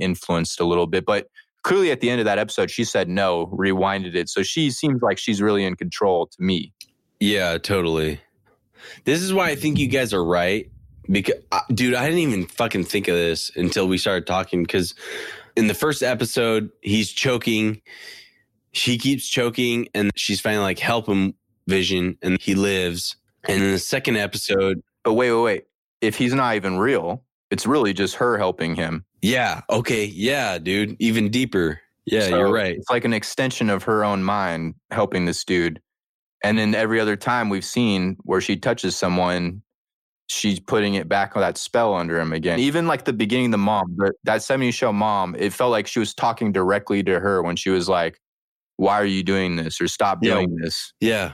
influenced a little bit. But clearly at the end of that episode, she said no, rewinded it. So she seems like she's really in control to me. Yeah, totally. This is why I think you guys are right. Because, dude, I didn't even fucking think of this until we started talking. Because in the first episode, he's choking. She keeps choking, and she's finally help him, Vision, and he lives. And in the second episode... But wait. If he's not even real, it's really just her helping him. Yeah. Okay. Yeah, dude. Even deeper. Yeah, so you're right. It's an extension of her own mind helping this dude. And then every other time we've seen where she touches someone... She's putting it back on that spell under him again. Even the beginning, the mom, that 70s show mom, it felt like she was talking directly to her when she was like, why are you doing this? Or stop doing this. Yeah.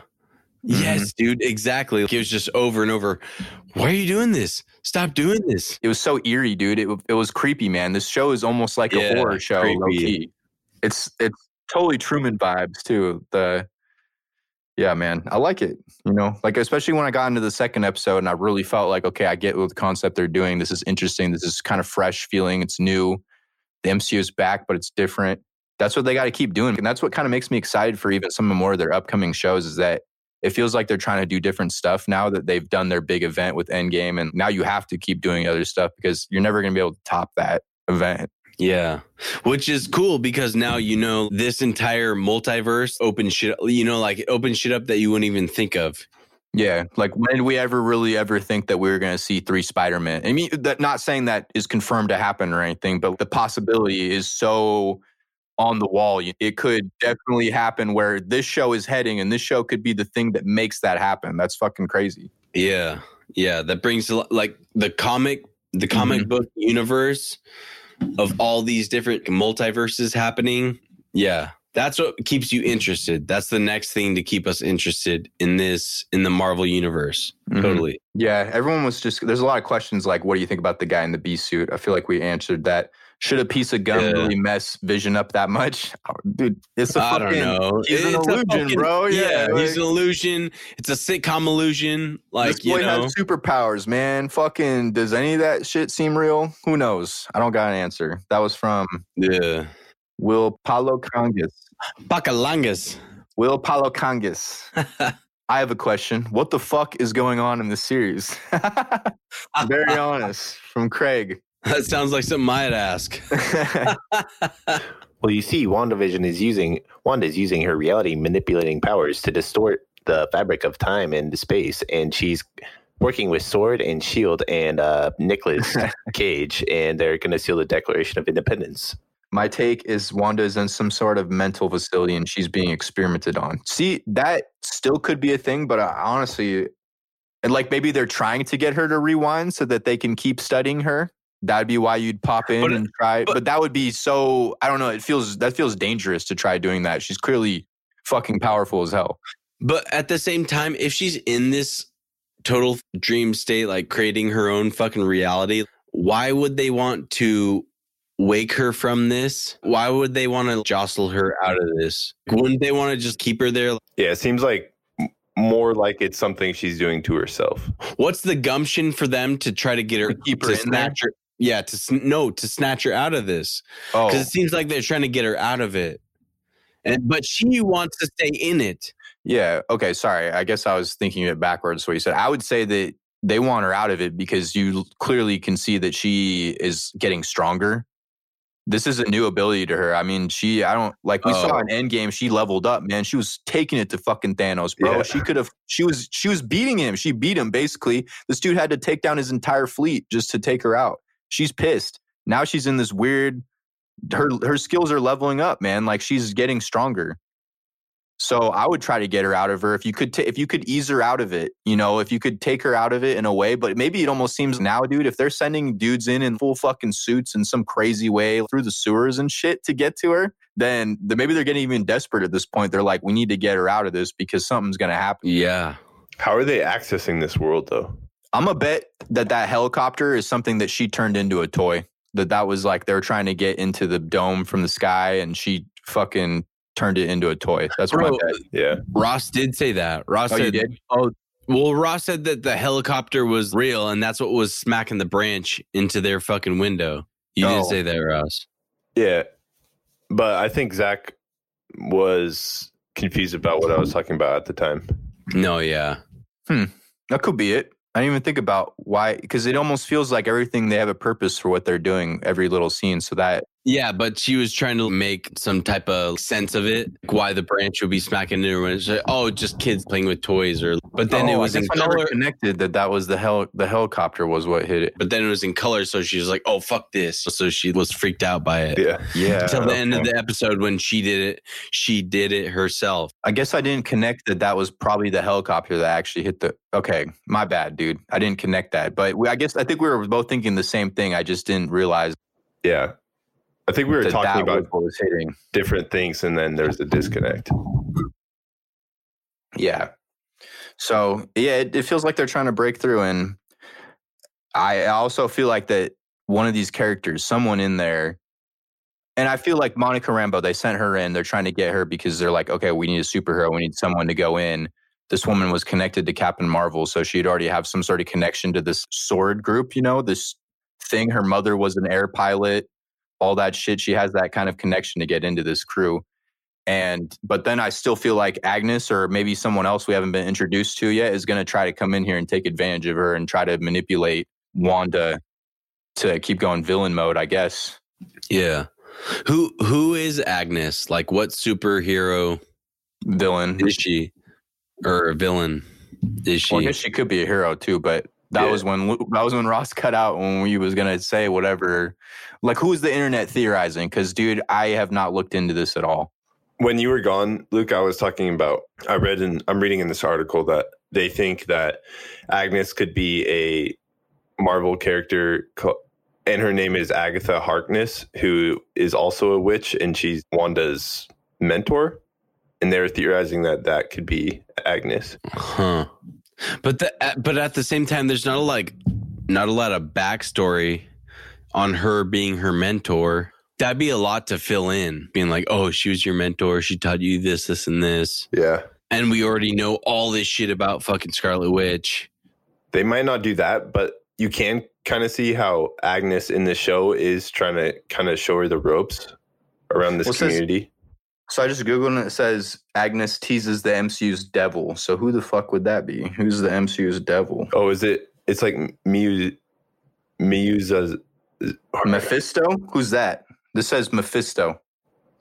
Mm-hmm. Yes, dude. Exactly. It was just over and over. Why are you doing this? Stop doing this. It was so eerie, dude. It was creepy, man. This show is almost like a horror show. Low key. It's totally Truman vibes too. Yeah, man, I like it, especially when I got into the second episode and I really felt okay, I get what the concept they're doing. This is interesting. This is kind of fresh feeling. It's new. The MCU is back, but it's different. That's what they got to keep doing. And that's what kind of makes me excited for even some more of their upcoming shows, is that it feels like they're trying to do different stuff now that they've done their big event with Endgame. And now you have to keep doing other stuff because you're never going to be able to top that event. Yeah, which is cool because now this entire multiverse opens shit up that you wouldn't even think of. Yeah, when did we ever really ever think that we were going to see 3 Spider-Men? I mean, that, not saying that is confirmed to happen or anything, but the possibility is so on the wall. It could definitely happen where this show is heading, and this show could be the thing that makes that happen. That's fucking crazy. Yeah, that brings the comic book universe. Of all these different multiverses happening. Yeah. That's what keeps you interested. That's the next thing to keep us interested in this, in the Marvel universe. Mm-hmm. Totally. Yeah. Everyone was just, there's a lot of questions like, what do you think about the guy in the bee suit? I feel like we answered that. Should a piece of gum really mess Vision up that much? Oh, dude, it's a fucking, I don't know. It's an illusion, fucking, bro. Yeah, like, he's an illusion. It's a sitcom illusion. Like, this boy has superpowers, man. Fucking, does any of that shit seem real? Who knows? I don't got an answer. That was from Will Palocangas. Bacalangas. Will Palocangas. I have a question. What the fuck is going on in this series? Very honest. From Craig. That sounds like something I'd ask. Well, you see, Wanda's using her reality manipulating powers to distort the fabric of time and space, and she's working with SWORD and SHIELD and Nicolas Cage, and they're going to seal the Declaration of Independence. My take is Wanda is in some sort of mental facility, and she's being experimented on. See, that still could be a thing, but I honestly, and like maybe they're trying to get her to rewind so that they can keep studying her. That'd be why you'd pop in and try. But that would be so, I don't know. That feels dangerous to try doing that. She's clearly fucking powerful as hell. But at the same time, if she's in this total dream state, like creating her own fucking reality, why would they want to wake her from this? Why would they want to jostle her out of this? Wouldn't they want to just keep her there? Yeah, it seems like more like it's something she's doing to herself. What's the gumption for them to try to get her, keep her in there? Yeah, to snatch her out of this. Oh. Because it seems like they're trying to get her out of it. But she wants to stay in it. Yeah, okay, sorry. I guess I was thinking it backwards, what you said. I would say that they want her out of it because you clearly can see that she is getting stronger. This is a new ability to her. I mean, we saw in Endgame, she leveled up, man. She was taking it to fucking Thanos, bro. Yeah. She was beating him. She beat him, basically. This dude had to take down his entire fleet just to take her out. She's pissed. Now she's in this weird, her skills are leveling up, man. Like, she's getting stronger. So I would try to get her out of her. If you could ease her out of it, you know, if you could take her out of it in a way. But maybe it almost seems now, dude, if they're sending dudes in full fucking suits in some crazy way through the sewers and shit to get to her, then maybe they're getting even desperate at this point. They're like, we need to get her out of this because something's going to happen. Yeah. How are they accessing this world, though? I'm a bet that helicopter is something that she turned into a toy. That was like they were trying to get into the dome from the sky, and she fucking turned it into a toy. That's what I bet. Yeah. Ross did say that. Ross said that the helicopter was real, and that's what was smacking the branch into their fucking window. You did say that, Ross. Yeah. But I think Zach was confused about what I was talking about at the time. No, yeah. That could be it. I didn't even think about why, because it almost feels like everything, they have a purpose for what they're doing, every little scene. So that. Yeah, but she was trying to make some type of sense of it, like why the branch would be smacking into her when it's like, oh, just kids playing with toys. But then it was in color. Connected that was the helicopter was what hit it. But then it was in color, so she was like, oh, fuck this. So she was freaked out by it. Yeah. Until the end of the episode when she did it herself. I guess I didn't connect that was probably the helicopter that actually hit the... Okay, my bad, dude. I didn't connect that. But I think we were both thinking the same thing. I just didn't realize. Yeah. I think we were talking about different things, and then there's the disconnect. Yeah. So, yeah, it feels like they're trying to break through. And I also feel like that one of these characters, someone in there, and I feel like Monica Rambeau, they sent her in. They're trying to get her because they're like, okay, we need a superhero. We need someone to go in. This woman was connected to Captain Marvel, so she'd already have some sort of connection to this SWORD group, you know, this thing. Her mother was an air pilot. All that shit, she has that kind of connection to get into this crew. But then I still feel like Agnes, or maybe someone else we haven't been introduced to yet, is going to try to come in here and take advantage of her and try to manipulate Wanda to keep going villain mode, I guess. Yeah. Who is Agnes? Like, what superhero villain is she? Or villain is she? Well, I guess she could be a hero too, but... That was when Ross cut out when he was going to say whatever. Like, who's the internet theorizing? Because, dude, I have not looked into this at all. When you were gone, Luke, I was talking about, I'm reading in this article that they think that Agnes could be a Marvel character, and her name is Agatha Harkness, who is also a witch, and she's Wanda's mentor, and they're theorizing that that could be Agnes. Huh. But at the same time, there's not a lot of backstory on her being her mentor. That'd be a lot to fill in, being like, oh, she was your mentor. She taught you this, this, and this. Yeah. And we already know all this shit about fucking Scarlet Witch. They might not do that, but you can kind of see how Agnes in the show is trying to kind of show her the ropes around this community. So I just Googled and it says Agnes teases the MCU's devil. So who the fuck would that be? Who's the MCU's devil? Oh, is it? It's like Miuza. Mephisto? Who's that? This says Mephisto.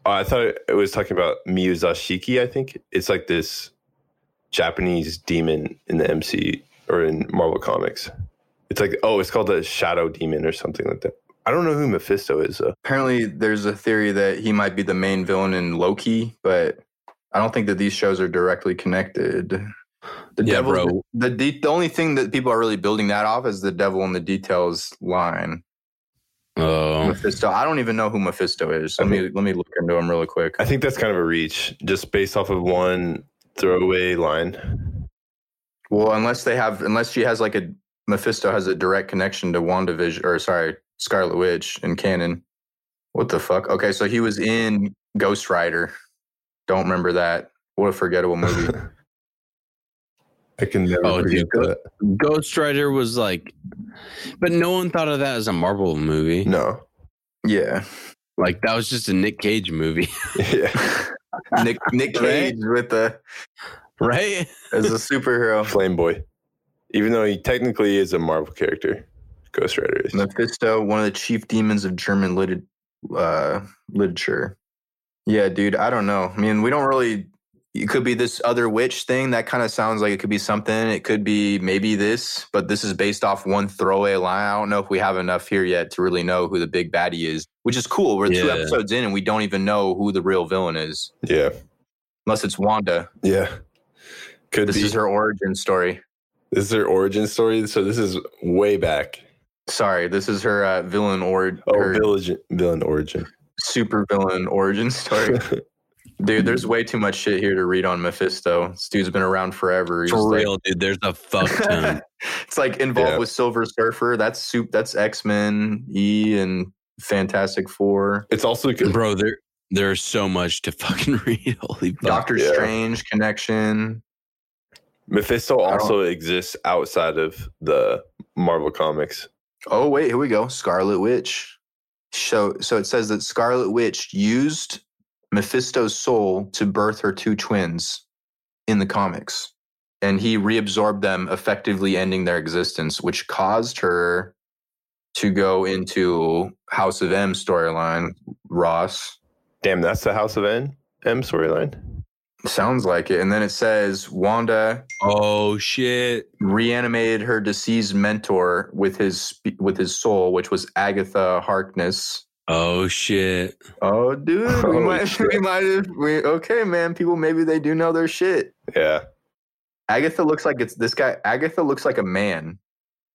I thought it was talking about Miyazaki, I think. It's like this Japanese demon in the MCU or in Marvel Comics. It's like, oh, it's called a shadow demon or something like that. I don't know who Mephisto is, though. Apparently, there's a theory that he might be the main villain in Loki, but I don't think that these shows are directly connected. The devil, bro. The only thing that people are really building that off is the devil in the details line. Oh, Mephisto. I don't even know who Mephisto is. Let me look into him really quick. I think that's kind of a reach, just based off of one throwaway line. Well, unless she has like a Mephisto has a direct connection to WandaVision, or sorry, Scarlet Witch in canon. What the fuck? Okay, so he was in Ghost Rider. Don't remember that. What a forgettable movie. I can never forget that. Ghost Rider was like, but no one thought of that as a Marvel movie. No. Yeah. Like that was just a Nick Cage movie. Yeah. Nick Cage with a right as a superhero. Flame Boy. Even though he technically is a Marvel character. Ghost Rider is. Mephisto, one of the chief demons of German literature. Yeah, dude, I don't know. I mean, we don't really. It could be this other witch thing. That kind of sounds like it could be something. It could be maybe this, but this is based off one throwaway line. I don't know if we have enough here yet to really know who the big baddie is, which is cool. We're 2 episodes in and we don't even know who the real villain is. Yeah. Unless it's Wanda. Yeah. This is her origin story. This is her origin story? So this is way back. Sorry, this is her villain origin. Oh, villain origin. Super villain origin story. Dude, there's way too much shit here to read on Mephisto. This dude's been around forever. He's for real, like, dude. There's a fuck ton. It's like involved with Silver Surfer. That's X-Men, E, and Fantastic Four. It's also good. Bro, there's so much to fucking read. Holy fuck. Doctor Strange connection. Mephisto also exists outside of the Marvel Comics. Oh, wait. Here we go. Scarlet Witch. So it says that Scarlet Witch used Mephisto's soul to birth her 2 twins in the comics, and he reabsorbed them, effectively ending their existence, which caused her to go into House of M storyline. Ross, damn, that's the House of M storyline. Sounds like it. And then it says Wanda, oh shit, reanimated her deceased mentor with his soul, which was Agatha Harkness. Oh, shit. Oh, dude. Okay, man. People, maybe they do know their shit. Yeah. Agatha looks like it's this guy. Agatha looks like a man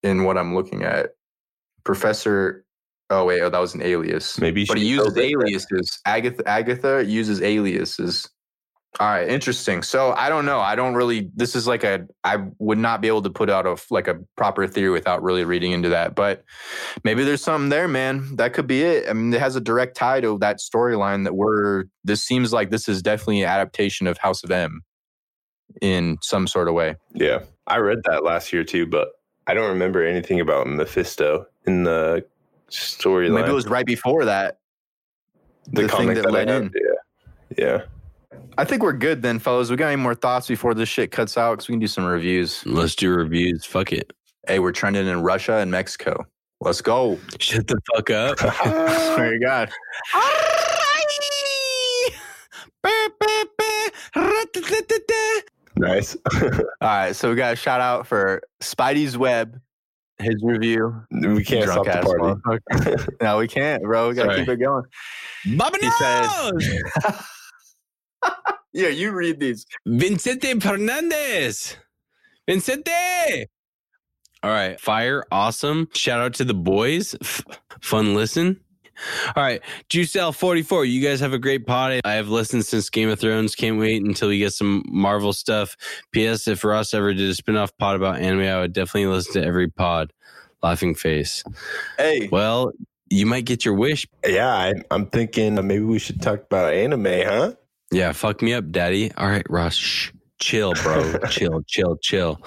in what I'm looking at. Professor. Oh, wait. Oh, that was an alias. Maybe. But he uses aliases. Agatha uses aliases. All right. Interesting. So I don't know. I don't really. This is like a. I would not be able to put out a proper theory without really reading into that. But maybe there's something there, man. That could be it. I mean, it has a direct tie to that storyline that we're. This seems like this is definitely an adaptation of House of M in some sort of way. Yeah. I read that last year too, but I don't remember anything about Mephisto in the storyline. Maybe it was right before that. The comic thing that led in. Yeah. I think we're good then, fellas. We got any more thoughts before this shit cuts out? Because we can do some reviews. Let's do reviews. Fuck it. Hey, we're trending in Russia and Mexico. Let's go. Shut the fuck up. Swear to God. Nice. All right. So we got a shout out for Spidey's Web. His review. We can't stop the party. Okay. No, we can't, bro. We got to keep it going. Bobby knows. Yeah, you read these. Vicente Fernandez. Vicente. All right. Fire. Awesome. Shout out to the boys. Fun listen. All right. Juicel44, you guys have a great pod. I have listened since Game of Thrones. Can't wait until you get some Marvel stuff. P.S. If Ross ever did a spinoff pod about anime, I would definitely listen to every pod. Laughing face. Hey. Well, you might get your wish. Yeah, I'm thinking maybe we should talk about anime, huh? Yeah, fuck me up, daddy. All right, Ross, shh. Chill, bro. chill.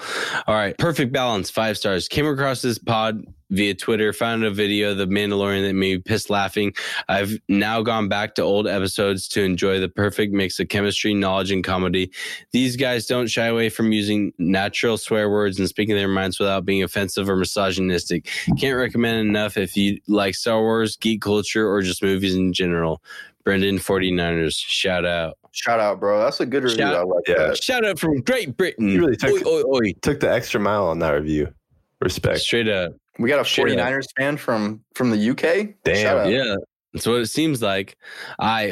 All right. Perfect balance. 5 stars. Came across this pod via Twitter. Found a video of The Mandalorian that made me piss laughing. I've now gone back to old episodes to enjoy the perfect mix of chemistry, knowledge, and comedy. These guys don't shy away from using natural swear words and speaking their minds without being offensive or misogynistic. Can't recommend enough if you like Star Wars, geek culture, or just movies in general. Brendan 49ers. Shout out. Shout out, bro. That's a good review. I like that. Shout out from Great Britain. You really took the extra mile on that review. Respect. Straight up. We got a 49ers fan from the UK. Damn. Yeah. That's what it seems like.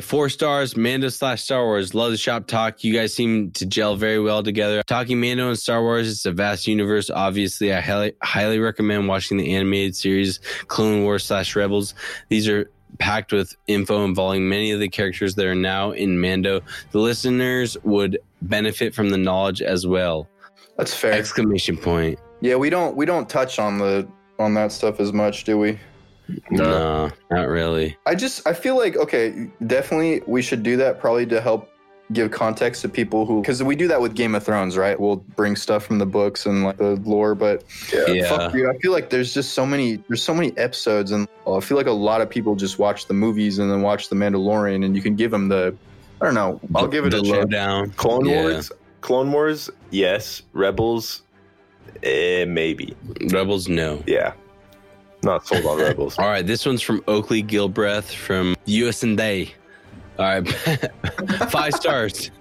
4 stars, Mando/Star Wars. Love the shop talk. You guys seem to gel very well together. Talking Mando and Star Wars, it's a vast universe. Obviously, I highly recommend watching the animated series Clone Wars/Rebels. These are packed with info involving many of the characters that are now in Mando. The listeners would benefit from the knowledge as well. That's fair. ! Yeah, we don't touch on that stuff as much, do we? No, not really. I feel like, okay, definitely we should do that probably to help give context to people who, because we do that with Game of Thrones, right? We'll bring stuff from the books and like the lore, but yeah. Fuck you. I feel like there's so many episodes, and I feel like a lot of people just watch the movies and then watch The Mandalorian, and you can give them the, I don't know, I'll give it a lowdown. Clone Wars, yes. Rebels, maybe. Rebels, no. Yeah. Not sold on Rebels. All right, this one's from Oakley Gilbreth from US and Day. All right, 5 stars.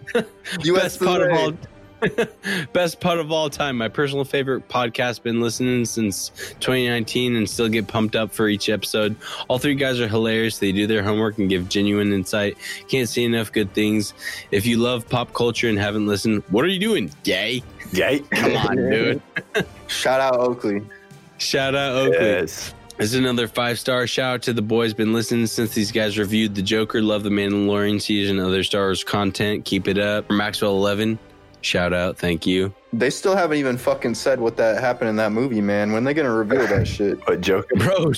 Best pod of all time. My personal favorite podcast. Been listening since 2019 and still get pumped up for each episode. All three guys are hilarious. They do their homework and give genuine insight. Can't say enough good things. If you love pop culture and haven't listened, what are you doing, gay? Gay? Come on, dude. Shout out Oakley. Yes. This is another 5-star. Shout out to the boys. Been listening since these guys reviewed The Joker. Love The Mandalorian season. Other Star Wars content. Keep it up. Maxwell 11. Shout out. Thank you. They still haven't even fucking said what that happened in that movie, man. When are they going to reveal that shit? What, Joker? Bro,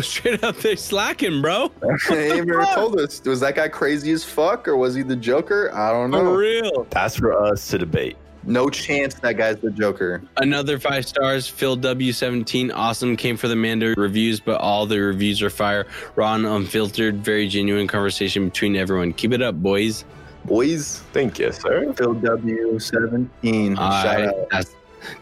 straight up, they slacking, bro. They ain't even told us. Was that guy crazy as fuck or was he the Joker? I don't know. For real. That's for us to debate. No chance that guy's the Joker. Another 5 stars. Phil W17. Awesome. Came for the Mando reviews, but all the reviews are fire. Raw and unfiltered. Very genuine conversation between everyone. Keep it up, boys. Boys. Thank you, sir. Phil W17. Shout out.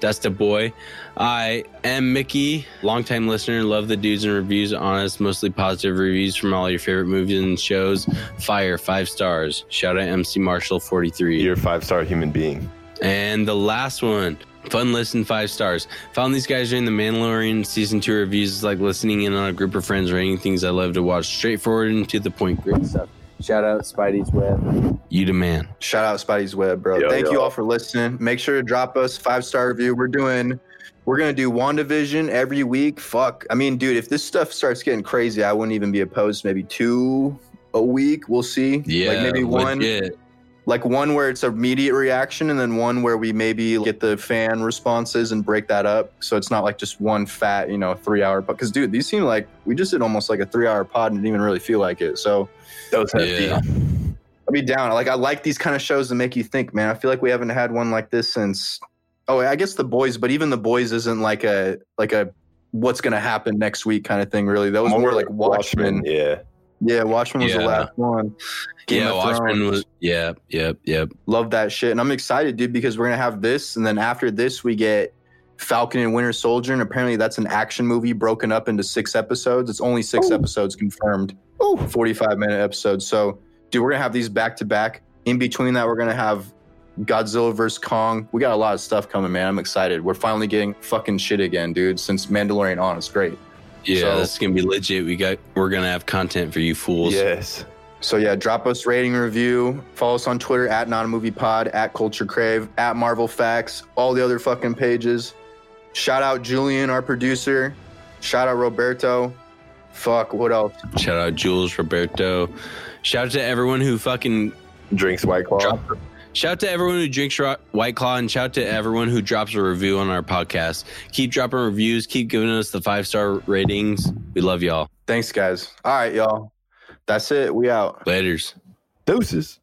That's the boy. I am Mickey, longtime listener. Love the dudes and reviews. Honest, mostly positive reviews from all your favorite movies and shows. Fire. 5 stars. Shout out MC Marshall 43. You're a 5-star human being. And the last one, fun listen, 5 stars. Found these guys during the Mandalorian Season 2 reviews. It's like listening in on a group of friends rating things I love to watch. Straightforward and to the point. Great stuff. Shout out Spidey's Web. You the man. Shout out Spidey's Web, bro. Thank you all for listening. Make sure to drop us 5-star review. We're going to do WandaVision every week. Fuck. I mean, dude, if this stuff starts getting crazy, I wouldn't even be opposed to maybe 2 a week. We'll see. Yeah. Like maybe one. Legit. Like one where it's immediate reaction and then one where we maybe get the fan responses and break that up. So it's not like just one fat, 3-hour pod. Because, dude, these seem like we just did almost like a 3-hour pod and didn't even really feel like it. So that was hefty. Yeah. I'll be down. Like, I like these kind of shows that make you think, man. I feel like we haven't had one like this since. Oh, I guess The Boys. But even The Boys isn't like a what's going to happen next week kind of thing, really. That was more like Watchmen. Yeah. Yeah, Watchmen was the last one. Watchmen was. Yep. Love that shit, and I'm excited, dude, because we're gonna have this, and then after this, we get Falcon and Winter Soldier, and apparently that's an action movie broken up into 6 episodes. It's only 6 episodes confirmed. 45-minute episodes. So, dude, we're gonna have these back to back. In between that, we're gonna have Godzilla vs. Kong. We got a lot of stuff coming, man. I'm excited. We're finally getting fucking shit again, dude. Since Mandalorian on, it's great. Yeah, so, this is gonna be legit. We're gonna have content for you fools. Yes. So yeah, drop us rating review. Follow us on Twitter @NotAMoviePod, @CultureCrave, @MarvelFacts, all the other fucking pages. Shout out Julian, our producer. Shout out Roberto. Fuck, what else? Shout out Jules, Roberto. Shout out to everyone who fucking drinks White Claw. Shout out to everyone who drinks White Claw, and shout out to everyone who drops a review on our podcast. Keep dropping reviews. Keep giving us the 5-star ratings. We love y'all. Thanks, guys. All right, y'all. That's it. We out. Laters. Deuces.